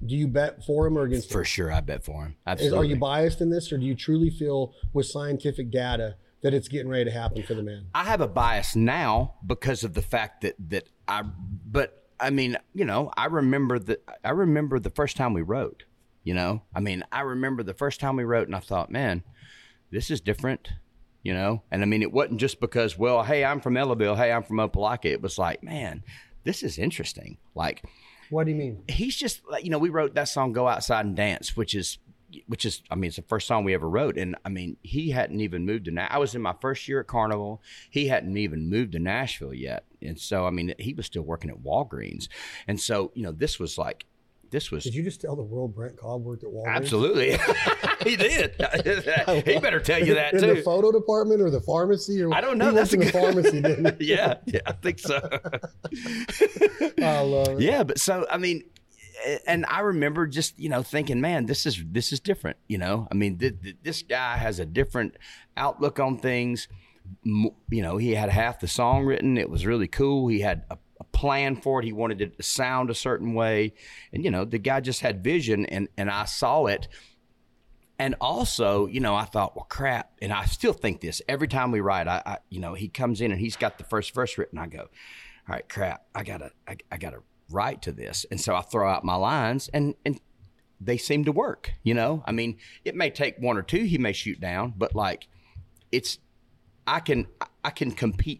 Do you bet for him or against him? For sure, I bet for him. Absolutely. Are you biased in this, or do you truly feel with scientific data that it's getting ready to happen for the man? I have a bias now because of the fact that I mean, you know, I remember the first time we wrote, you know? I mean, I remember the first time we wrote and I thought, man, this is different, you know? And I mean, it wasn't just because, well, hey, I'm from Ellaville, hey, I'm from Opelika. It was like, man, this is interesting. Like, what do you mean? He's just like, you know, we wrote that song Go Outside and Dance, which is, I mean, it's the first song we ever wrote. And I mean, he hadn't even moved to I was in my first year at Carnival. He hadn't even moved to Nashville yet. And so, I mean, he was still working at Walgreens. And so, you know, this was. Did you just tell the world Brent Cobb worked at Walgreens? Absolutely. He did. He better tell you that, too. In the photo department or the pharmacy? Or I don't know. That's in the pharmacy, didn't he? Yeah, I think so. I love it. Yeah, but so, I mean, and I remember just, you know, thinking, man, this is different, you know? I mean, this guy has a different outlook on things. You know, he had half the song written. It was really cool. He had a plan for it. He wanted it to sound a certain way. And, you know, the guy just had vision, and I saw it. And also, you know, I thought, well, crap. And I still think this every time we write, I you know, he comes in and he's got the first verse written. I go, all right, crap. I gotta write to this. And so I throw out my lines and they seem to work, you know? I mean, it may take one or two, he may shoot down, but like I can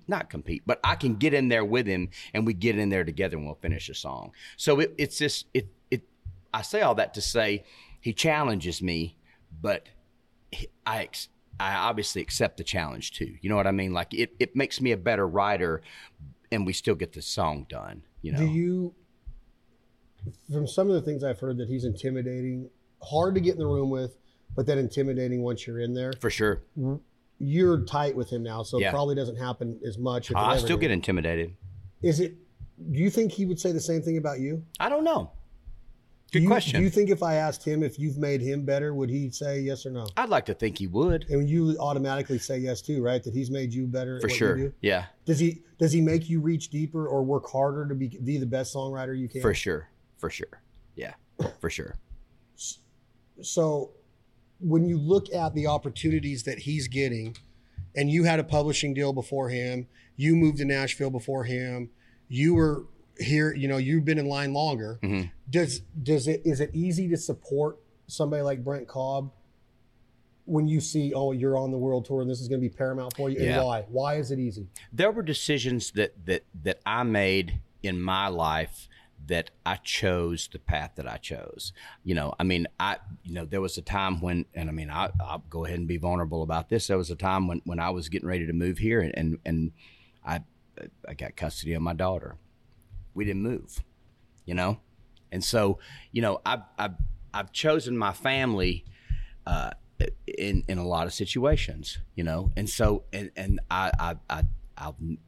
not compete, but I can get in there with him, and we get in there together, and we'll finish a song. So it's this, I say all that to say he challenges me, but I obviously accept the challenge too. You know what I mean? Like it makes me a better writer, and we still get the song done, you know? From some of the things I've heard that he's intimidating, hard to get in the room with, but then intimidating once you're in there. For sure. Mm-hmm. You're tight with him now, so it probably doesn't happen as much. If I still get intimidated. Do you think he would say the same thing about you? I don't know. Good question. Do you think if I asked him if you've made him better, would he say yes or no? I'd like to think he would. And you automatically say yes too, right? That he's made you better at what you do? For sure, yeah. Does he make you reach deeper or work harder to be the best songwriter you can? For sure. Yeah, for sure. So... when you look at the opportunities that he's getting, and you had a publishing deal before him, you moved to Nashville before him, you were here, you know, you've been in line longer. Mm-hmm. Is it easy to support somebody like Brent Cobb when you see, oh, you're on the world tour and this is going to be paramount for you? Yeah. And why? Why is it easy? There were decisions that I made in my life that I chose the path that I chose. You know, I mean, there was a time when, and I mean, I'll go ahead and be vulnerable about this. There was a time when I was getting ready to move here and I got custody of my daughter. We didn't move, you know? And so, you know, I've chosen my family, in a lot of situations, you know? And so, and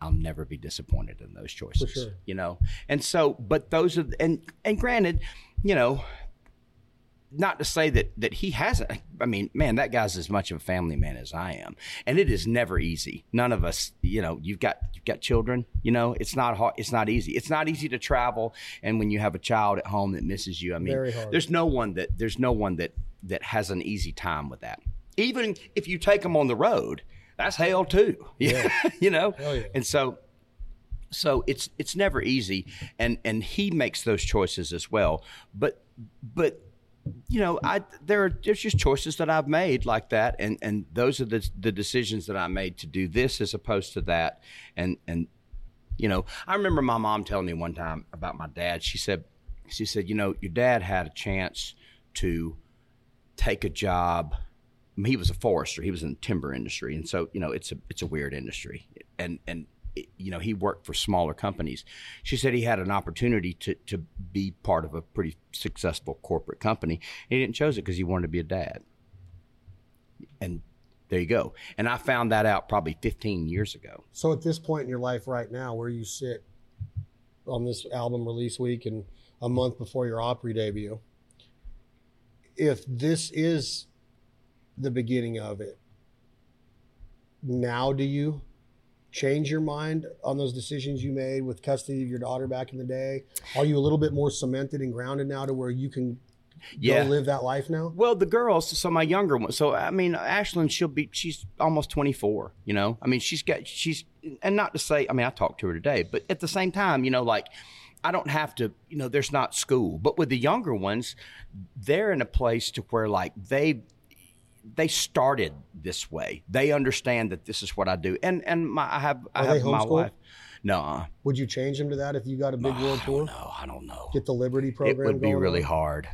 I'll never be disappointed in those choices, for sure. You know? And so, but those are, and granted, you know, not to say that he hasn't, I mean, man, that guy's as much of a family man as I am. And it is never easy. None of us, you know, you've got children, you know, it's not hard. It's not easy. It's not easy to travel. And when you have a child at home that misses you, I mean, there's no one that has an easy time with that. Even if you take them on the road, that's hell too, yeah. You know? Yeah. And so it's never easy. And he makes those choices as well. But you know, there's just choices that I've made like that. And those are the decisions that I made to do this as opposed to that. And You know, I remember my mom telling me one time about my dad. She said, you know, your dad had a chance to take a job. I mean, he was a forester. He was in the timber industry. And so, you know, it's a weird industry. And you know, he worked for smaller companies. She said he had an opportunity to be part of a pretty successful corporate company. And he didn't choose it because he wanted to be a dad. And there you go. And I found that out probably 15 years ago. So at this point in your life right now, where you sit on this album release week and a month before your Opry debut, if this is the beginning of it, now do you change your mind on those decisions you made with custody of your daughter back in the day? Are you a little bit more cemented and grounded now to where you can go live that life now? Well, the girls, so my younger one, so I mean, Ashlyn, she's almost 24, you know? I mean, she's and not to say, I mean, I talked to her today, but at the same time, you know, like, I don't have to, you know, there's not school. But with the younger ones, they're in a place to where, like, they started this way. They understand that this is what I do. And I have my wife. No. Would you change them to that if you got a big world tour? No, I don't know. Get the Liberty program. It would be really hard.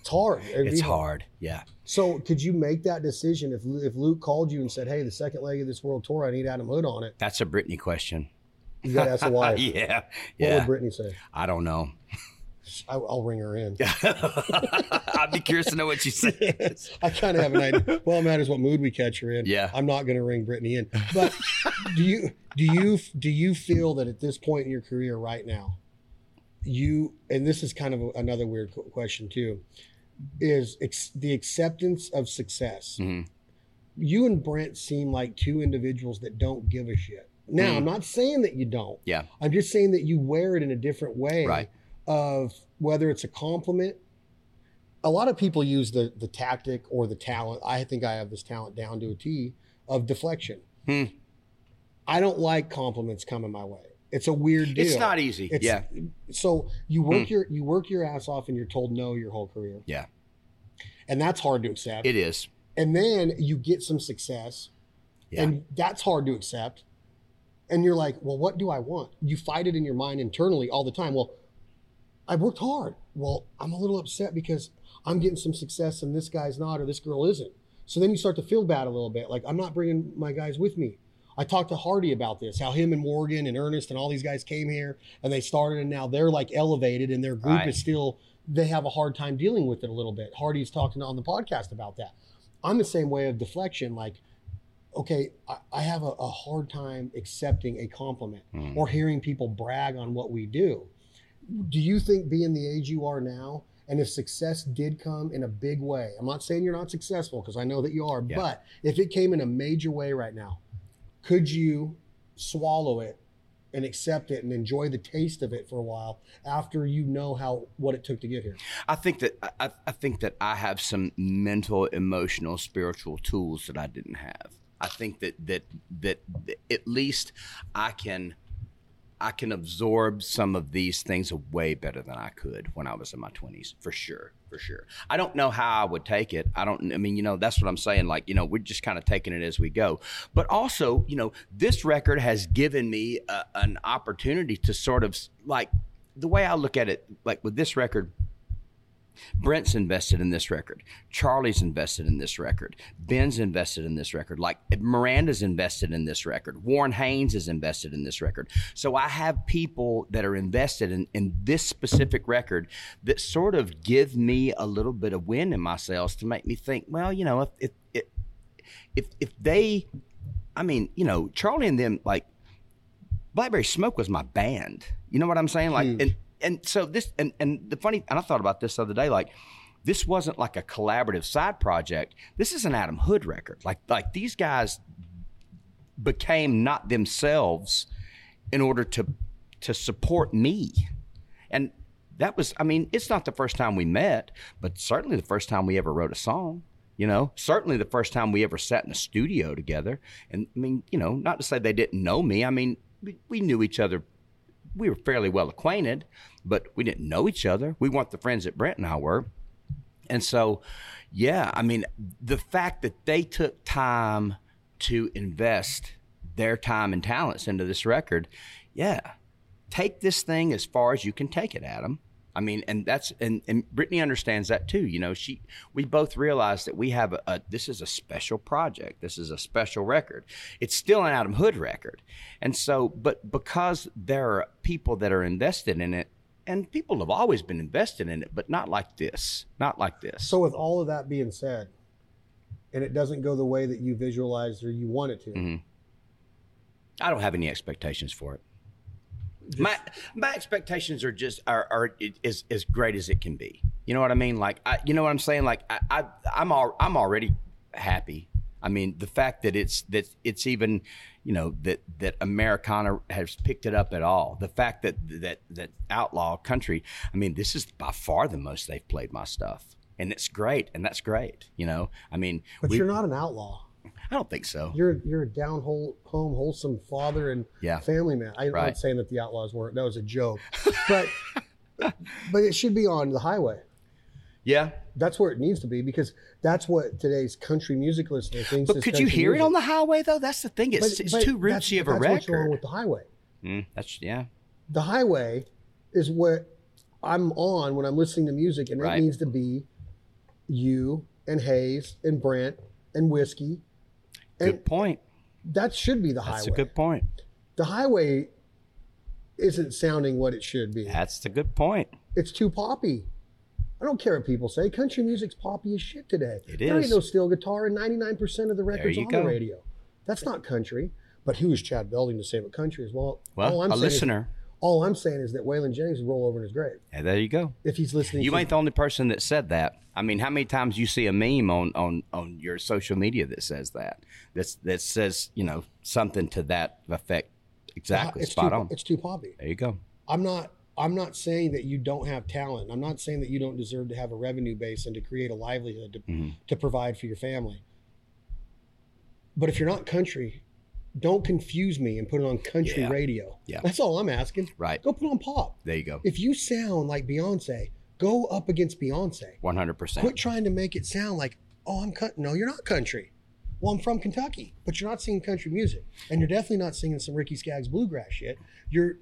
It's hard. It's hard. Yeah. So could you make that decision if Luke called you and said, "Hey, the second leg of this world tour, I need Adam Hood on it"? That's a Britney question. You got to ask the wife. What would Britney say? I don't know. I'll ring her in. I'd be curious to know what she says. I kind of have an idea. Well, it matters what mood we catch her in. Yeah. I'm not going to ring Britney in. But do you feel that at this point in your career right now, you, and this is kind of another weird question too, is the acceptance of success. Mm-hmm. You and Brent seem like two individuals that don't give a shit. Now, I'm not saying that you don't. Yeah. I'm just saying that you wear it in a different way. Right. Of whether it's a compliment. A lot of people use the tactic or the talent. I think I have this talent down to a T of deflection. I don't like compliments coming my way. It's a weird deal. It's not easy. So you work your ass off and you're told no your whole career. Yeah. And that's hard to accept. It is. And then you get some success. Yeah. And that's hard to accept. And you're like, well, what do I want? You fight it in your mind internally all the time. Well, I've worked hard. Well, I'm a little upset because I'm getting some success and this guy's not, or this girl isn't. So then you start to feel bad a little bit. Like, I'm not bringing my guys with me. I talked to Hardy about this, how him and Morgan and Ernest and all these guys came here and they started, and now they're like elevated and their group is still, they have a hard time dealing with it a little bit. Hardy's talking on the podcast about that. I'm the same way of deflection. Like, okay, I have a hard time accepting a compliment or hearing people brag on what we do. Do you think being the age you are now, and if success did come in a big way, I'm not saying you're not successful because I know that you are, but if it came in a major way right now, could you swallow it and accept it and enjoy the taste of it for a while after you know what it took to get here? I think that I have some mental, emotional, spiritual tools that I didn't have. I think that at least I can absorb some of these things way better than I could when I was in my 20s, for sure. I don't know how I would take it. That's what I'm saying. Like, you know, we're just kind of taking it as we go. But also, you know, this record has given me an opportunity to sort of, like, the way I look at it, like with this record, Brent's invested in this record. Charlie's invested in this record. Ben's invested in this record. Like, Miranda's invested in this record. Warren Haynes is invested in this record. So I have people that are invested in this specific record that sort of give me a little bit of wind in my sails to make me think, well, you know, if they, I mean, you know, Charlie and them, like, Blackberry Smoke was my band. You know what I'm saying? Like, and so this, and the funny, and I thought about this the other day, like, this wasn't like a collaborative side project. This is an Adam Hood record. Like these guys became not themselves in order to support me. And that was, I mean, it's not the first time we met, but certainly the first time we ever wrote a song, you know, certainly the first time we ever sat in a studio together. And I mean, you know, not to say they didn't know me. I mean, we knew each other. We were fairly well acquainted, but we didn't know each other. We weren't the friends that Brent and I were. And so, yeah, I mean, the fact that they took time to invest their time and talents into this record yeah, take this thing as far as you can take it, Adam. I mean, and that's, and Brittany understands that too. You know, we both realize that we have this is a special project. This is a special record. It's still an Adam Hood record. And so, but because there are people that are invested in it, and people have always been invested in it, but not like this. So with all of that being said, and it doesn't go the way that you visualized or you want it to. Mm-hmm. I don't have any expectations for it. My expectations are just is as great as it can be. You know what I mean? Like, you know what I'm saying? Like, I'm already happy. I mean, the fact that it's even, you know, that Americana has picked it up at all. The fact that Outlaw Country. I mean, this is by far the most they've played my stuff, and it's great, and that's great. You know, I mean, but you're not an outlaw. I don't think so. You're a down home, wholesome father and family man. I'm not saying that the Outlaws weren't. That was a joke. But it should be on the highway. Yeah. That's where it needs to be, because that's what today's country music listener thinks. But could you hear it on the highway, though? That's the thing. It's too rootsy of a record. That's what's wrong with the highway. The highway is what I'm on when I'm listening to music, and it needs to be you and Hayes and Brent and Whiskey. Good point. That should be the highway. That's a good point. The highway isn't sounding what it should be. That's the good point. It's too poppy. I don't care what people say. Country music's poppy as shit today. It is. There ain't no steel guitar, and 99% of the records on the radio. That's not country. But who is Chad Belding to say what country is? Well, a listener. All I'm saying is that Waylon Jennings will roll over in his grave. And there you go. If he's listening, you ain't the only person that said that. I mean, how many times you see a meme on your social media that says that? That says, you know, something to that effect. Exactly, spot on. It's too poppy. There you go. I'm not saying that you don't have talent. I'm not saying that you don't deserve to have a revenue base and to create a livelihood to provide for your family. But if you're not country, don't confuse me and put it on country radio. Yeah. That's all I'm asking. Right. Go put on pop. There you go. If you sound like Beyonce, go up against Beyonce. 100%. Quit trying to make it sound like, oh, I'm country. No, you're not country. Well, I'm from Kentucky, but you're not singing country music. And you're definitely not singing some Ricky Skaggs bluegrass shit. You're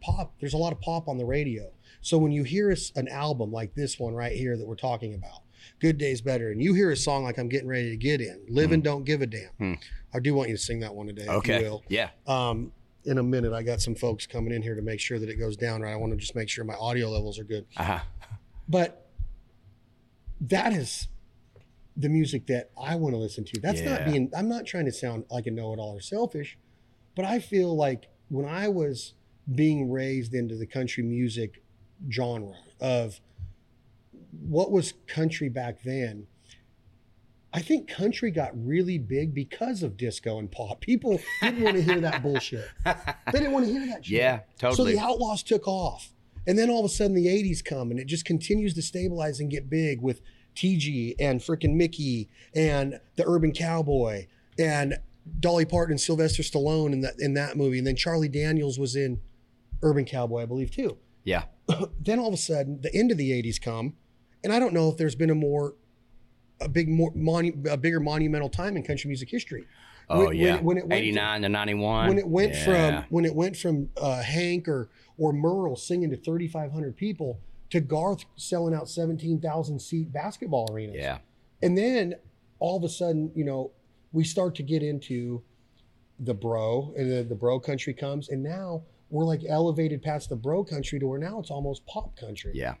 pop. There's a lot of pop on the radio. So when you hear an album like this one right here that we're talking about, Good Days Better, and you hear a song like I'm getting ready to get in, Living Don't Give a Damn. I do want you to sing that one today, if you will. Yeah. In a minute, I got some folks coming in here to make sure that it goes down right. I want to just make sure my audio levels are good. Uh-huh. But that is the music that I want to listen to. That's not being, I'm not trying to sound like a know-it-all or selfish, but I feel like when I was being raised into the country music genre of what was country back then, I think country got really big because of disco and pop. People didn't want to hear that bullshit. They didn't want to hear that shit. Yeah, totally. So the Outlaws took off. And then all of a sudden the 80s come, and it just continues to stabilize and get big with TG and frickin' Mickey and the Urban Cowboy and Dolly Parton and Sylvester Stallone in that movie. And then Charlie Daniels was in Urban Cowboy, I believe, too. Yeah. Then all of a sudden the end of the 80s come, and I don't know if there's been a bigger monumental time in country music history. When it 89 to 91. When it went from Hank or Merle singing to 3,500 people to Garth selling out 17,000 seat basketball arenas. Yeah. And then all of a sudden, you know, we start to get into the bro, and the bro country comes, and now we're like elevated past the bro country to where now it's almost pop country. Yeah.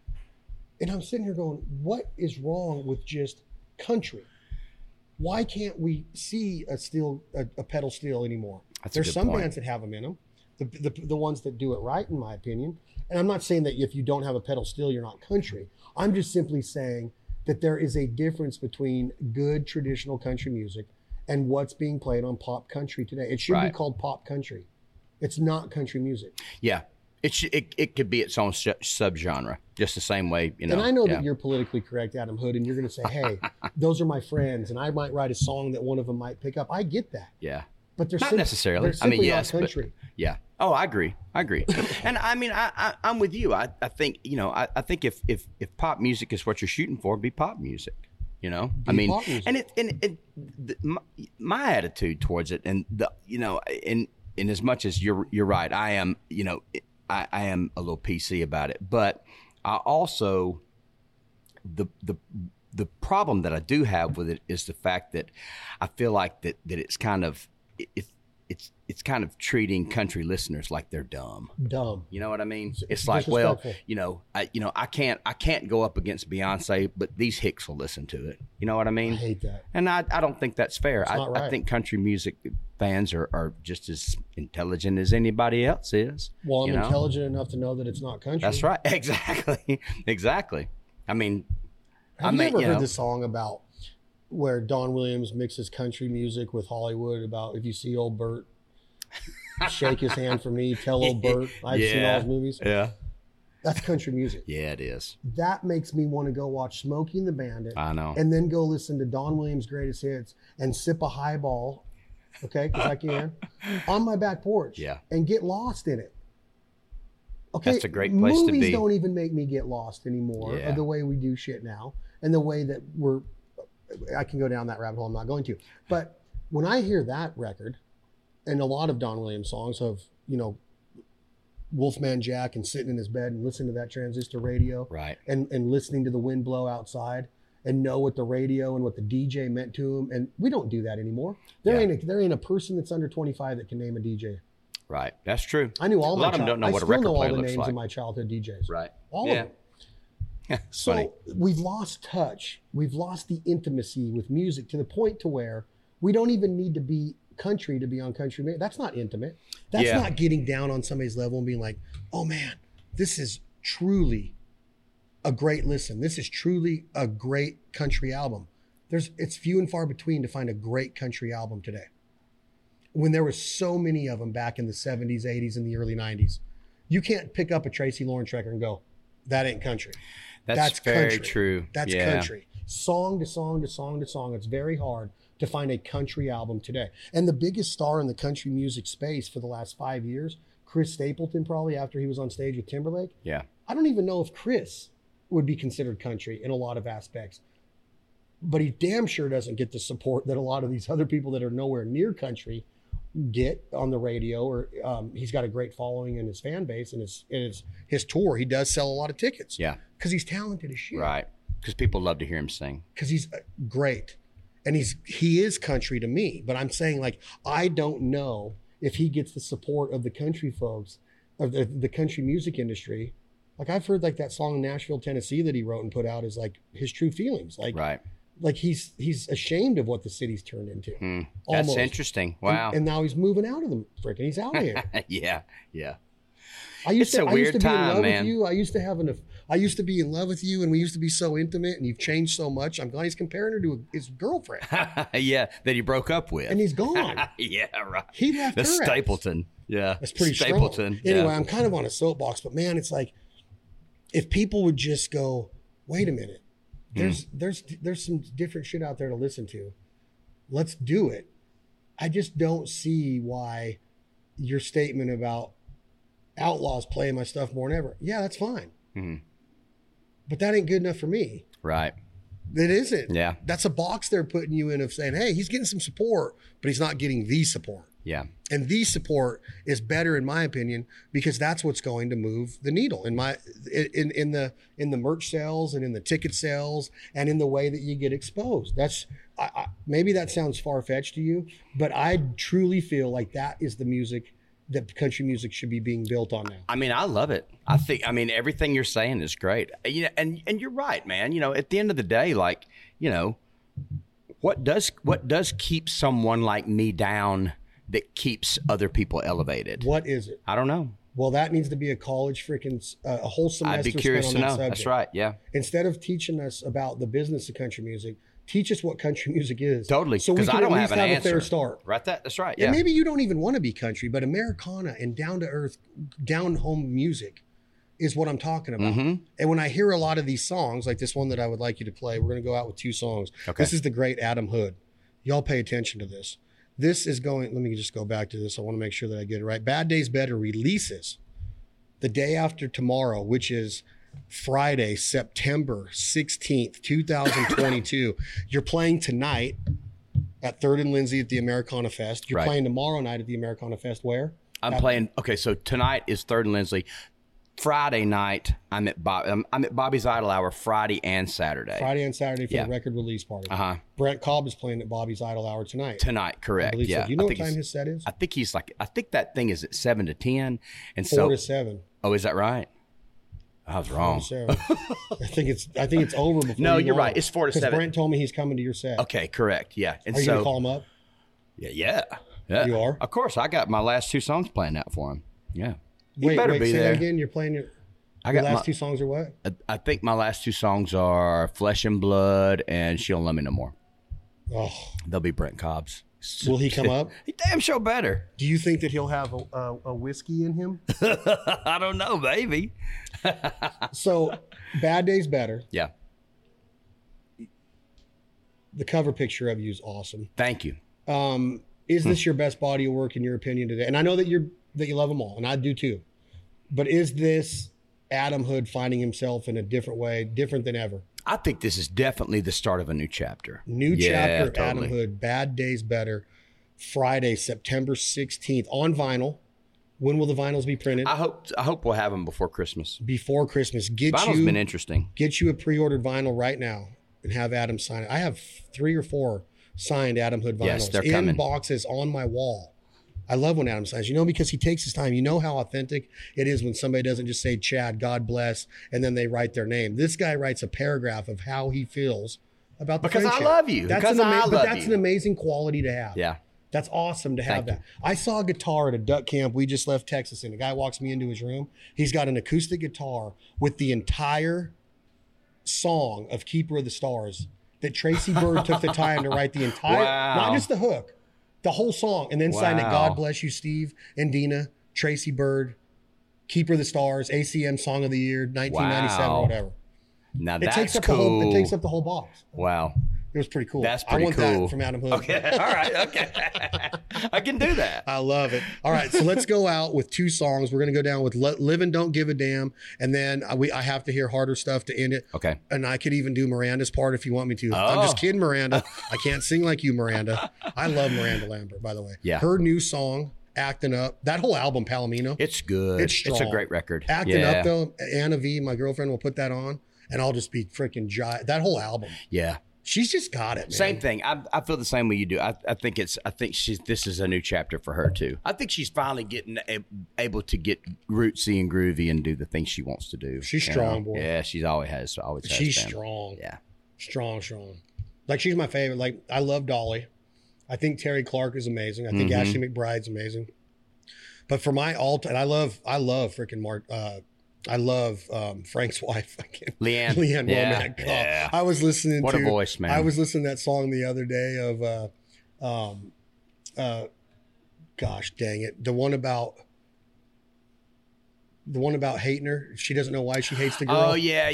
And I'm sitting here going, what is wrong with just country? Why can't we see a pedal steel anymore? There's some bands that have them in them, the ones that do it right, in my opinion. And I'm not saying that if you don't have a pedal steel, you're not country. I'm just simply saying that there is a difference between good traditional country music and what's being played on pop country today. It should be called pop country. It's not country music. Yeah. It could be its own subgenre, just the same way, you know. And I know that you're politically correct, Adam Hood, and you're going to say, hey, those are my friends, and I might write a song that one of them might pick up. I get that. Yeah. But they're not necessarily. They're yes, not country. But yeah. Oh, I agree. And I mean, I'm with you. I think, you know, I think if pop music is what you're shooting for, be pop music. You know, I mean, and my attitude towards it, and the, you know, and in as much as you're right, I am, you know, I am a little PC about it, but I also, the problem that I do have with it is the fact that I feel like that it's kind of, it's kind of treating country listeners like they're dumb. You know what I mean? It's like, well, I can't go up against Beyonce, but these hicks will listen to it. You know what I mean? I hate that. And I don't think that's fair. Right. I think country music fans are just as intelligent as anybody else is. Well, I'm intelligent enough to know that it's not country. That's right. Exactly. I mean, Have you ever heard the song about where Don Williams mixes country music with Hollywood about, if you see old Bert, shake his hand for me, tell old Bert I've seen all his movies. Yeah. That's country music. Yeah, it is. That makes me want to go watch Smokey and the Bandit. I know. And then go listen to Don Williams' greatest hits and sip a highball, okay, because I can, on my back porch. Yeah. And get lost in it. Okay, that's a great place to be. Movies don't even make me get lost anymore of the way we do shit now and the way that we're... I can go down that rabbit hole. I'm not going to. But when I hear that record and a lot of Don Williams songs of, you know, Wolfman Jack and sitting in his bed and listening to that transistor radio, right, and listening to the wind blow outside and know what the radio and what the DJ meant to him. And we don't do that anymore. There ain't a person that's under 25 that can name a DJ. Right. That's true. I knew all my childhood. A lot of them don't know what a record player looks like. I still know all the names of my childhood DJs. Right. All of them. So funny. We've lost touch. We've lost the intimacy with music to the point to where we don't even need to be country to be on country. That's not intimate. That's not getting down on somebody's level and being like, oh man, this is truly a great listen. This is truly a great country album. It's few and far between to find a great country album today. When there were so many of them back in the 70s, 80s, and the early 90s, you can't pick up a Tracy Lorne record and go, that ain't country. That's very country. True. That's country. Song to song to song to song. It's very hard to find a country album today. And the biggest star in the country music space for the last 5 years, Chris Stapleton, probably after he was on stage with Timberlake. Yeah. I don't even know if Chris would be considered country in a lot of aspects, but he damn sure doesn't get the support that a lot of these other people that are nowhere near country get on the radio, or he's got a great following in his fan base and his tour. He does sell a lot of tickets. Yeah. Because he's talented as shit. Right. Because people love to hear him sing. Because he's great. And he is country to me. But I'm saying, like, I don't know if he gets the support of the country folks, of the country music industry. Like, I've heard, like, that song Nashville, Tennessee that he wrote and put out is, like, his true feelings. Like, right. Like he's ashamed of what the city's turned into. That's interesting. Wow. And now he's moving out of the frickin'. He's out of here. Yeah. I used to be in love with you. I used to be in love with you, and we used to be so intimate. And you've changed so much. I'm glad he's comparing her to his girlfriend. Yeah, that he broke up with. And he's gone. Yeah, right. He left her. That's Stapleton. Yeah, that's pretty Stapleton. Yeah. Anyway, I'm kind of on a soapbox, but man, it's like if people would just go, wait a minute. There's some different shit out there to listen to. Let's do it. I just don't see why your statement about outlaws playing my stuff more than ever. Yeah, that's fine. Mm-hmm. But that ain't good enough for me. Right. It isn't. Yeah. That's a box they're putting you in of saying, hey, he's getting some support, but he's not getting the support. Yeah. And the support is better, in my opinion, because that's what's going to move the needle in the merch sales and in the ticket sales and in the way that you get exposed. Maybe that sounds far-fetched to you, but I truly feel like that is the music that country music should be being built on now. I mean, I love it. I think everything you're saying is great. You know, and you're right, man. You know, at the end of the day, like, you know, what does keep someone like me down that keeps other people elevated? What is it? I don't know. Well, that needs to be a college a whole semester. I'd be curious to know. Subject. That's right. Yeah. Instead of teaching us about the business of country music, teach us what country music is. Totally. So we can at least have a fair start. Right. That's right. Yeah. And maybe you don't even want to be country, but Americana and down to earth, down home music is what I'm talking about. Mm-hmm. And when I hear a lot of these songs, like this one that I would like you to play, we're going to go out with two songs. Okay. This is the great Adam Hood. Y'all pay attention to this. This is going, let me just go back to this. I want to make sure that I get it right. Bad Days Better releases the day after tomorrow, which is Friday, September 16th, 2022. You're playing tonight at 3rd and Lindsay at the Americana Fest. You're playing tomorrow night at the Americana Fest where? I'm playing. Okay, so tonight is 3rd and Lindsay. Friday night, I'm at Bobby's Idle Hour Friday and Saturday. Friday and Saturday for the record release party. Uh-huh. Brent Cobb is playing at Bobby's Idle Hour tonight. Tonight, correct. Yeah. So. Do you know what time his set is? I think that thing is at 7 to 10. And 4 to 7. Oh, is that right? I was wrong. I think it's over before. No, you're right. It's 4 to 7. Brent told me he's coming to your set. Okay, correct. Yeah. And are you going to call him up? Yeah. You are? Of course. I got my last two songs planned out for him. Yeah. You better be there. Say that again. You're playing your last two songs are what? I think my last two songs are Flesh and Blood and She Don't Love Me No More. Oh. They'll be Brent Cobb's. Will he come up? He damn sure better. Do you think that he'll have a whiskey in him? I don't know, baby. So, Bad Days Better. Yeah. The cover picture of you is awesome. Thank you. Is this your best body of work in your opinion today? And I know that you love them all, and I do too. But is this Adam Hood finding himself in a different way, different than ever? I think this is definitely the start of a new chapter. Totally. Adam Hood, Bad Days Better, Friday, September 16th on vinyl. When will the vinyls be printed? I hope we'll have them before Christmas. Before Christmas. Vinyl's been interesting. Get you a pre-ordered vinyl right now and have Adam sign it. I have 3 or 4 signed Adam Hood vinyls. Yes, they're coming. In boxes on my wall. I love when Adam signs, because he takes his time. You know how authentic it is when somebody doesn't just say, Chad, God bless, and then they write their name. This guy writes a paragraph of how he feels about the friendship. Because I love you. That's an amazing quality to have. Yeah. That's awesome to have that. I saw a guitar at a duck camp. We just left Texas, and a guy walks me into his room. He's got an acoustic guitar with the entire song of Keeper of the Stars that Tracy Byrd took the time to write the entire, not just the hook. The whole song, and then sign it, God bless you, Steve and Dina, Tracy Byrd, Keeper of the Stars, ACM Song of the Year, 1997, whatever. Now that's cool. It takes up the whole box. Wow. It was pretty cool. That's pretty cool. I want that from Adam Hood. Okay. All right. Okay. I can do that. I love it. All right. So let's go out with 2 songs. We're going to go down with Living Don't Give a Damn. And then I have to hear Harder Stuff to end it. Okay. And I could even do Miranda's part if you want me to. Oh. I'm just kidding, Miranda. I can't sing like you, Miranda. I love Miranda Lambert, by the way. Yeah. Her new song, Acting Up. That whole album, Palomino. It's good. It's strong. It's a great record. Acting Up, though. Anna V, my girlfriend, will put that on. And I'll just be freaking that whole album. Yeah. She's just got it, man. Same thing. I feel the same way you do. I think this is a new chapter for her too. I think she's finally getting able to get rootsy and groovy and do the things she wants to do. She's strong, boy. Yeah, she's always has. She's been strong. Yeah. Strong. Like, she's my favorite. Like, I love Dolly. I think Terry Clark is amazing. I think Ashley McBride's amazing. But for my all-time, I love freaking Mark. I love Frank's wife. Leanne Womack. Yeah. I was listening to a voice, man. I was listening to that song the other day of, gosh dang it, the one about hating her. She doesn't know why she hates the girl. Oh yeah.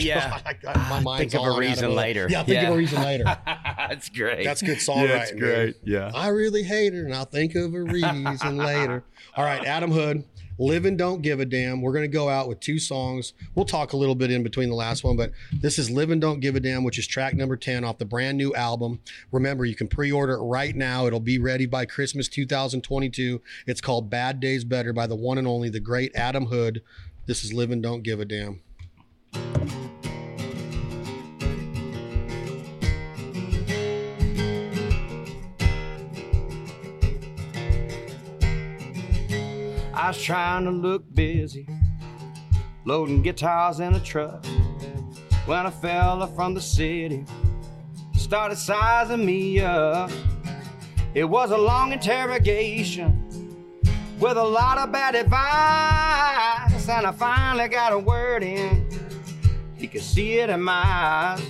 I'll think of a reason later. That's great. That's good songwriting. That's great. Yeah. I really hate her, and I'll think of a reason later. All right, Adam Hood. Living Don't Give a Damn. We're going to go out with 2 songs. We'll talk a little bit in between the last one, but this is Living Don't Give a Damn, which is track number 10 off the brand new album. Remember, you can pre-order it right now. It'll be ready by Christmas 2022. It's called Bad Days Better by the one and only, the great Adam Hood. This is Living Don't Give a Damn. I was trying to look busy, loading guitars in a truck, when a fella from the city started sizing me up. It was a long interrogation with a lot of bad advice, and I finally got a word in. He could see it in my eyes.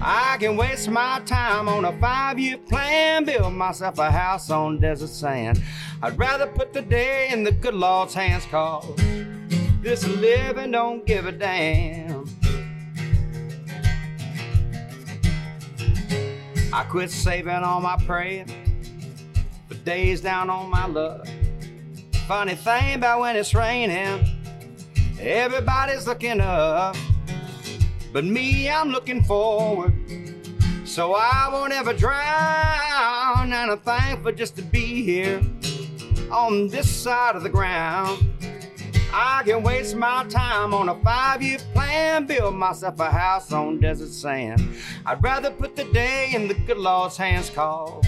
I can waste my time on a 5-year plan, build myself a house on desert sand. I'd rather put the day in the good Lord's hands, 'cause this living don't give a damn. I quit saving all my praying for days down on my luck. Funny thing about when it's raining, everybody's looking up. But me, I'm looking forward. so I won't ever drown. And I'm thankful just to be here on this side of the ground. I can waste my time on a 5-year plan, build myself a house on desert sand. I'd rather put the day in the good Lord's hands, cause,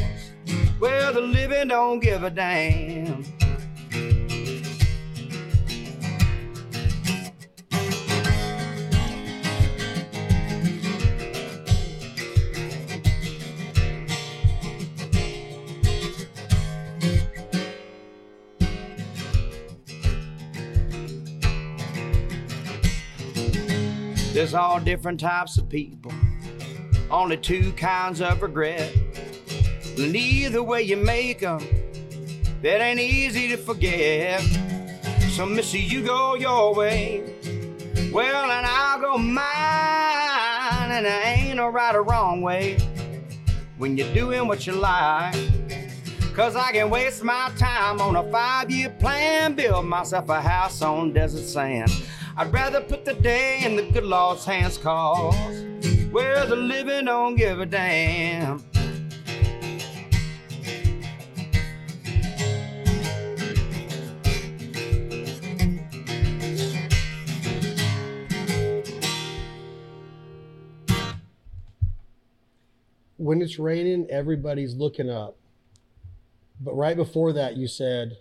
well, the living don't give a damn. There's all different types of people, only two kinds of regret. And either way you make them, that ain't easy to forget. So missy, you go your way, well, and I'll go mine. And there ain't no right or wrong way when you're doing what you like. Cause I can waste my time on a 5-year plan, build myself a house on desert sand. I'd rather put the day in the good Lord's hands, cause, well, the living don't give a damn. When it's raining, everybody's looking up. But right before that, you said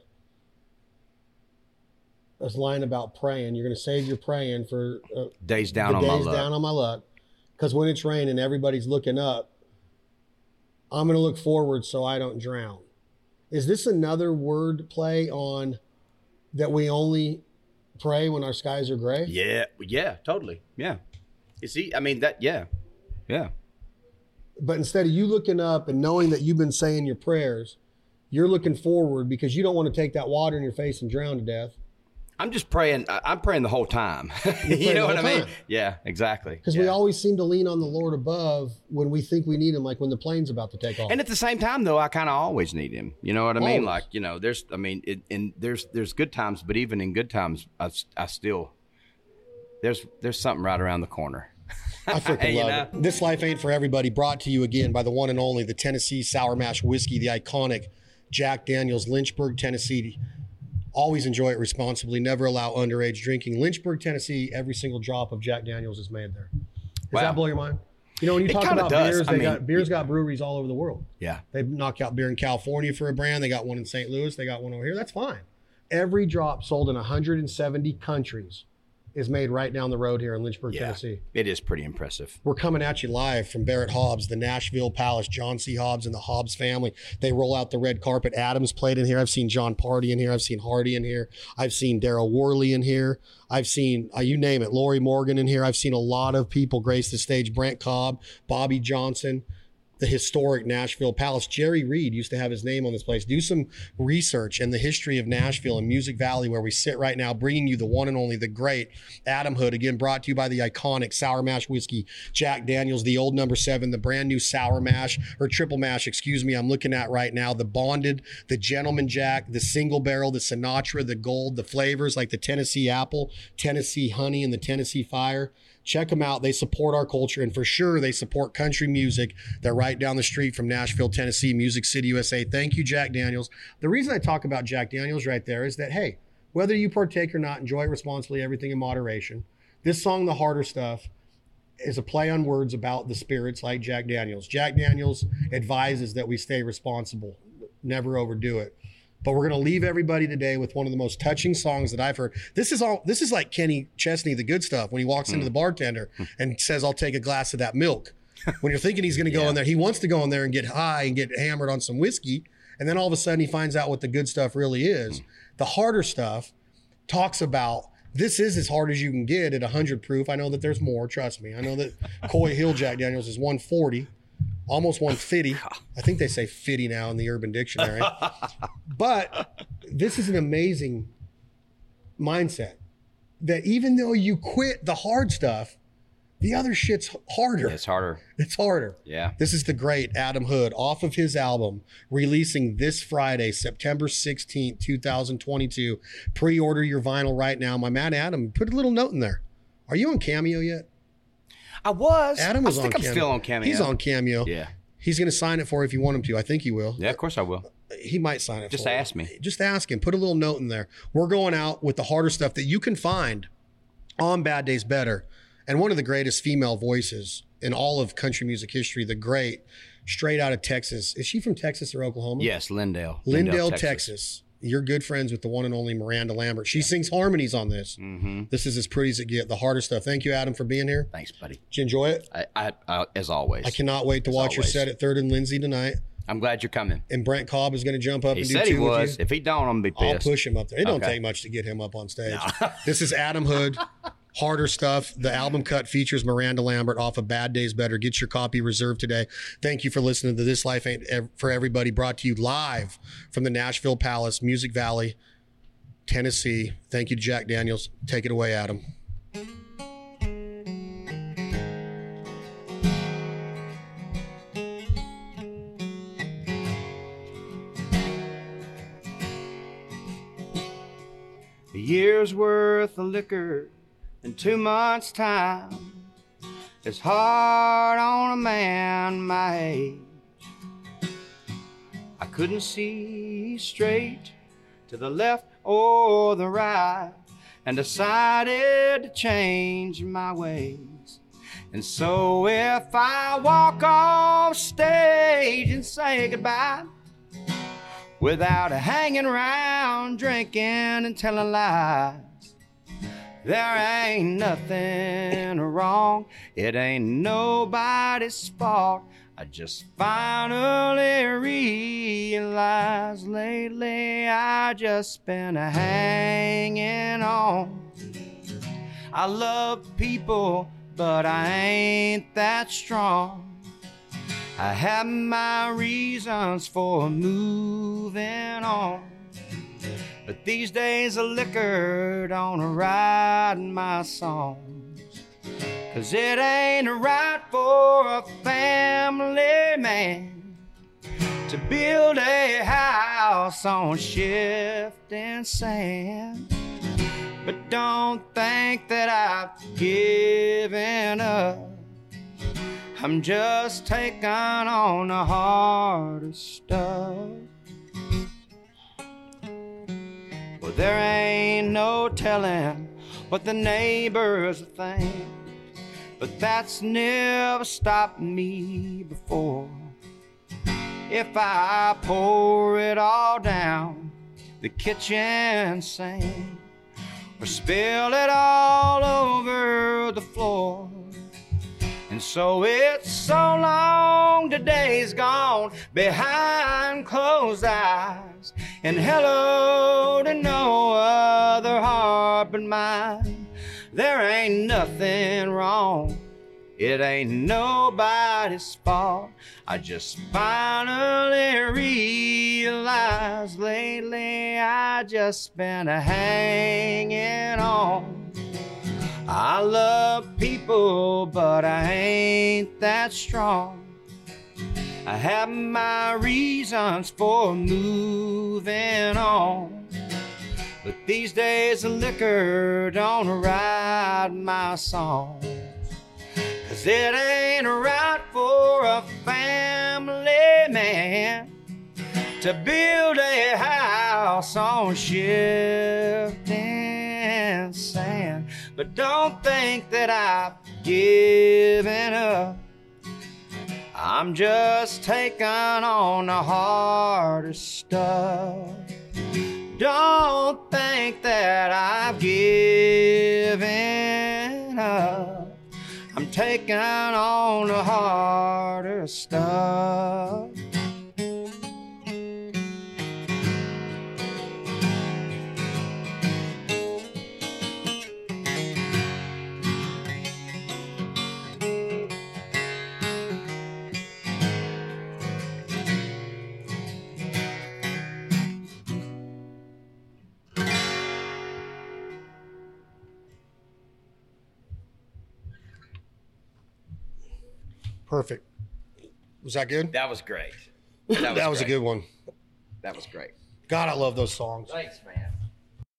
this line about praying. You're going to save your praying for days down on my luck. Days down on my luck. Because when it's raining, everybody's looking up. I'm going to look forward so I don't drown. Is this another word play on that we only pray when our skies are gray? Yeah, totally. Yeah. You see, I mean, that, yeah. But instead of you looking up and knowing that you've been saying your prayers, you're looking forward because you don't want to take that water in your face and drown to death. I'm just praying. I'm praying the whole time. You know what I mean? Yeah, exactly. Because we always seem to lean on the Lord above when we think we need him, like when the plane's about to take off. And at the same time, though, I kind of always need him. You know what I mean? Like, you know, there's good times, but even in good times, I still, there's something right around the corner. I freaking love it. This Life Ain't For Everybody, brought to you again by the one and only, the Tennessee Sour Mash Whiskey, the iconic Jack Daniel's, Lynchburg, Tennessee. Always enjoy it responsibly. Never allow underage drinking. Lynchburg, Tennessee, every single drop of Jack Daniel's is made there. Does that blow your mind? You know, when you talk about beers, got breweries all over the world. Yeah. They knock out beer in California for a brand. They got one in St. Louis. They got one over here. That's fine. Every drop sold in 170 countries is made right down the road here in Lynchburg, Tennessee. It is pretty impressive. We're coming at you live from Barrett Hobbs, the Nashville Palace, John C. Hobbs and the Hobbs family. They roll out the red carpet. Adams played in here. I've seen John Party in here. I've seen Hardy in here. I've seen Daryl Worley in here. I've seen, you name it, Lori Morgan in here. I've seen a lot of people grace the stage. Brent Cobb, Bobby Johnson, the historic Nashville Palace. Jerry Reed used to have his name on this place. Do some research in the history of Nashville and Music Valley, where we sit right now, bringing you the one and only, the great Adam Hood, again brought to you by the iconic Sour Mash Whiskey, Jack Daniel's, the old number 7, the brand new Sour Mash, or Triple Mash, excuse me, I'm looking at right now, the Bonded, the Gentleman Jack, the Single Barrel, the Sinatra, the Gold, the flavors like the Tennessee Apple, Tennessee Honey, and the Tennessee Fire. Check them out. They support our culture, and for sure, they support country music. They're right down the street from Nashville, Tennessee, Music City, USA. Thank you, Jack Daniels. The reason I talk about Jack Daniels right there is that, hey, whether you partake or not, enjoy responsibly, everything in moderation. This song, The Harder Stuff, is a play on words about the spirits like Jack Daniels. Jack Daniels advises that we stay responsible, never overdo it. But we're going to leave everybody today with one of the most touching songs that I've heard. This is like Kenny Chesney, The Good Stuff, when he walks into the bartender and says, I'll take a glass of that milk. When you're thinking he's going to go in there, he wants to go in there and get high and get hammered on some whiskey. And then all of a sudden he finds out what the good stuff really is. The Harder Stuff talks about, this is as hard as you can get at 100 proof. I know that there's more, trust me. I know that Coy Hill Jack Daniels is 140. Almost 150. I think they say 50 now in the Urban Dictionary. But this is an amazing mindset that even though you quit the hard stuff, the other shit's harder. It's harder. It's harder. Yeah. This is the great Adam Hood off of his album, releasing this Friday, September 16th, 2022. Pre-order your vinyl right now. My man Adam, put a little note in there. Are you on Cameo yet? I was. Adam was on Cameo. I think I'm still on Cameo. He's on Cameo. Yeah. He's going to sign it for if you want him to. I think he will. Yeah, of course I will. He might sign it. Just for ask me. Just ask him. Put a little note in there. We're going out with the harder stuff that you can find on Bad Days Better. And one of the greatest female voices in all of country music history, the great, straight out of Texas. Is she from Texas or Oklahoma? Yes, Lindale. Lindale, Texas. You're good friends with the one and only Miranda Lambert. She sings harmonies on this. Mm-hmm. This is as pretty as it gets, the harder stuff. Thank you, Adam, for being here. Thanks, buddy. Did you enjoy it? I as always. I cannot wait to watch your set at 3rd and Lindsay tonight. I'm glad you're coming. And Brent Cobb is going to jump up and do two. He said he was. If he don't, I'm going to be pissed. I'll push him up there. It don't take much to get him up on stage. No. This is Adam Hood. Harder Stuff. The album cut features Miranda Lambert off of Bad Days Better. Get your copy reserved today. Thank you for listening to This Life Ain't For Everybody, brought to you live from the Nashville Palace, Music Valley, Tennessee. Thank you, Jack Daniel's. Take it away, Adam. A year's worth of liquor in 2 months' time, it's hard on a man my age. I couldn't see straight to the left or the right, and decided to change my ways. And so if I walk off stage and say goodbye, without hanging around drinking and telling lies, there ain't nothing wrong, it ain't nobody's fault. I just finally realized lately I just been hanging on. I love people, but I ain't that strong. I have my reasons for moving on, but these days of liquor don't write my songs, 'cause it ain't right for a family man to build a house on shifting sand. But don't think that I've given up, I'm just taking on the harder stuff. There ain't no telling what the neighbors think, but that's never stopped me before. If I pour it all down the kitchen sink, or spill it all over the floor. And so it's so long, the day's gone behind closed eyes, and hello to no other heart but mine. There ain't nothing wrong, it ain't nobody's fault. I just finally realized lately I just been hanging on. I love people, but I ain't that strong. I have my reasons for moving on, but these days the liquor don't write my songs, 'cause it ain't right for a family man to build a house on shifting sand. But don't think that I've given up, I'm just taking on the harder stuff. Don't think that I've given up, I'm taking on the harder stuff. Perfect. Was that good? That was great. That was a good one. That was great. God, I love those songs. Thanks, man.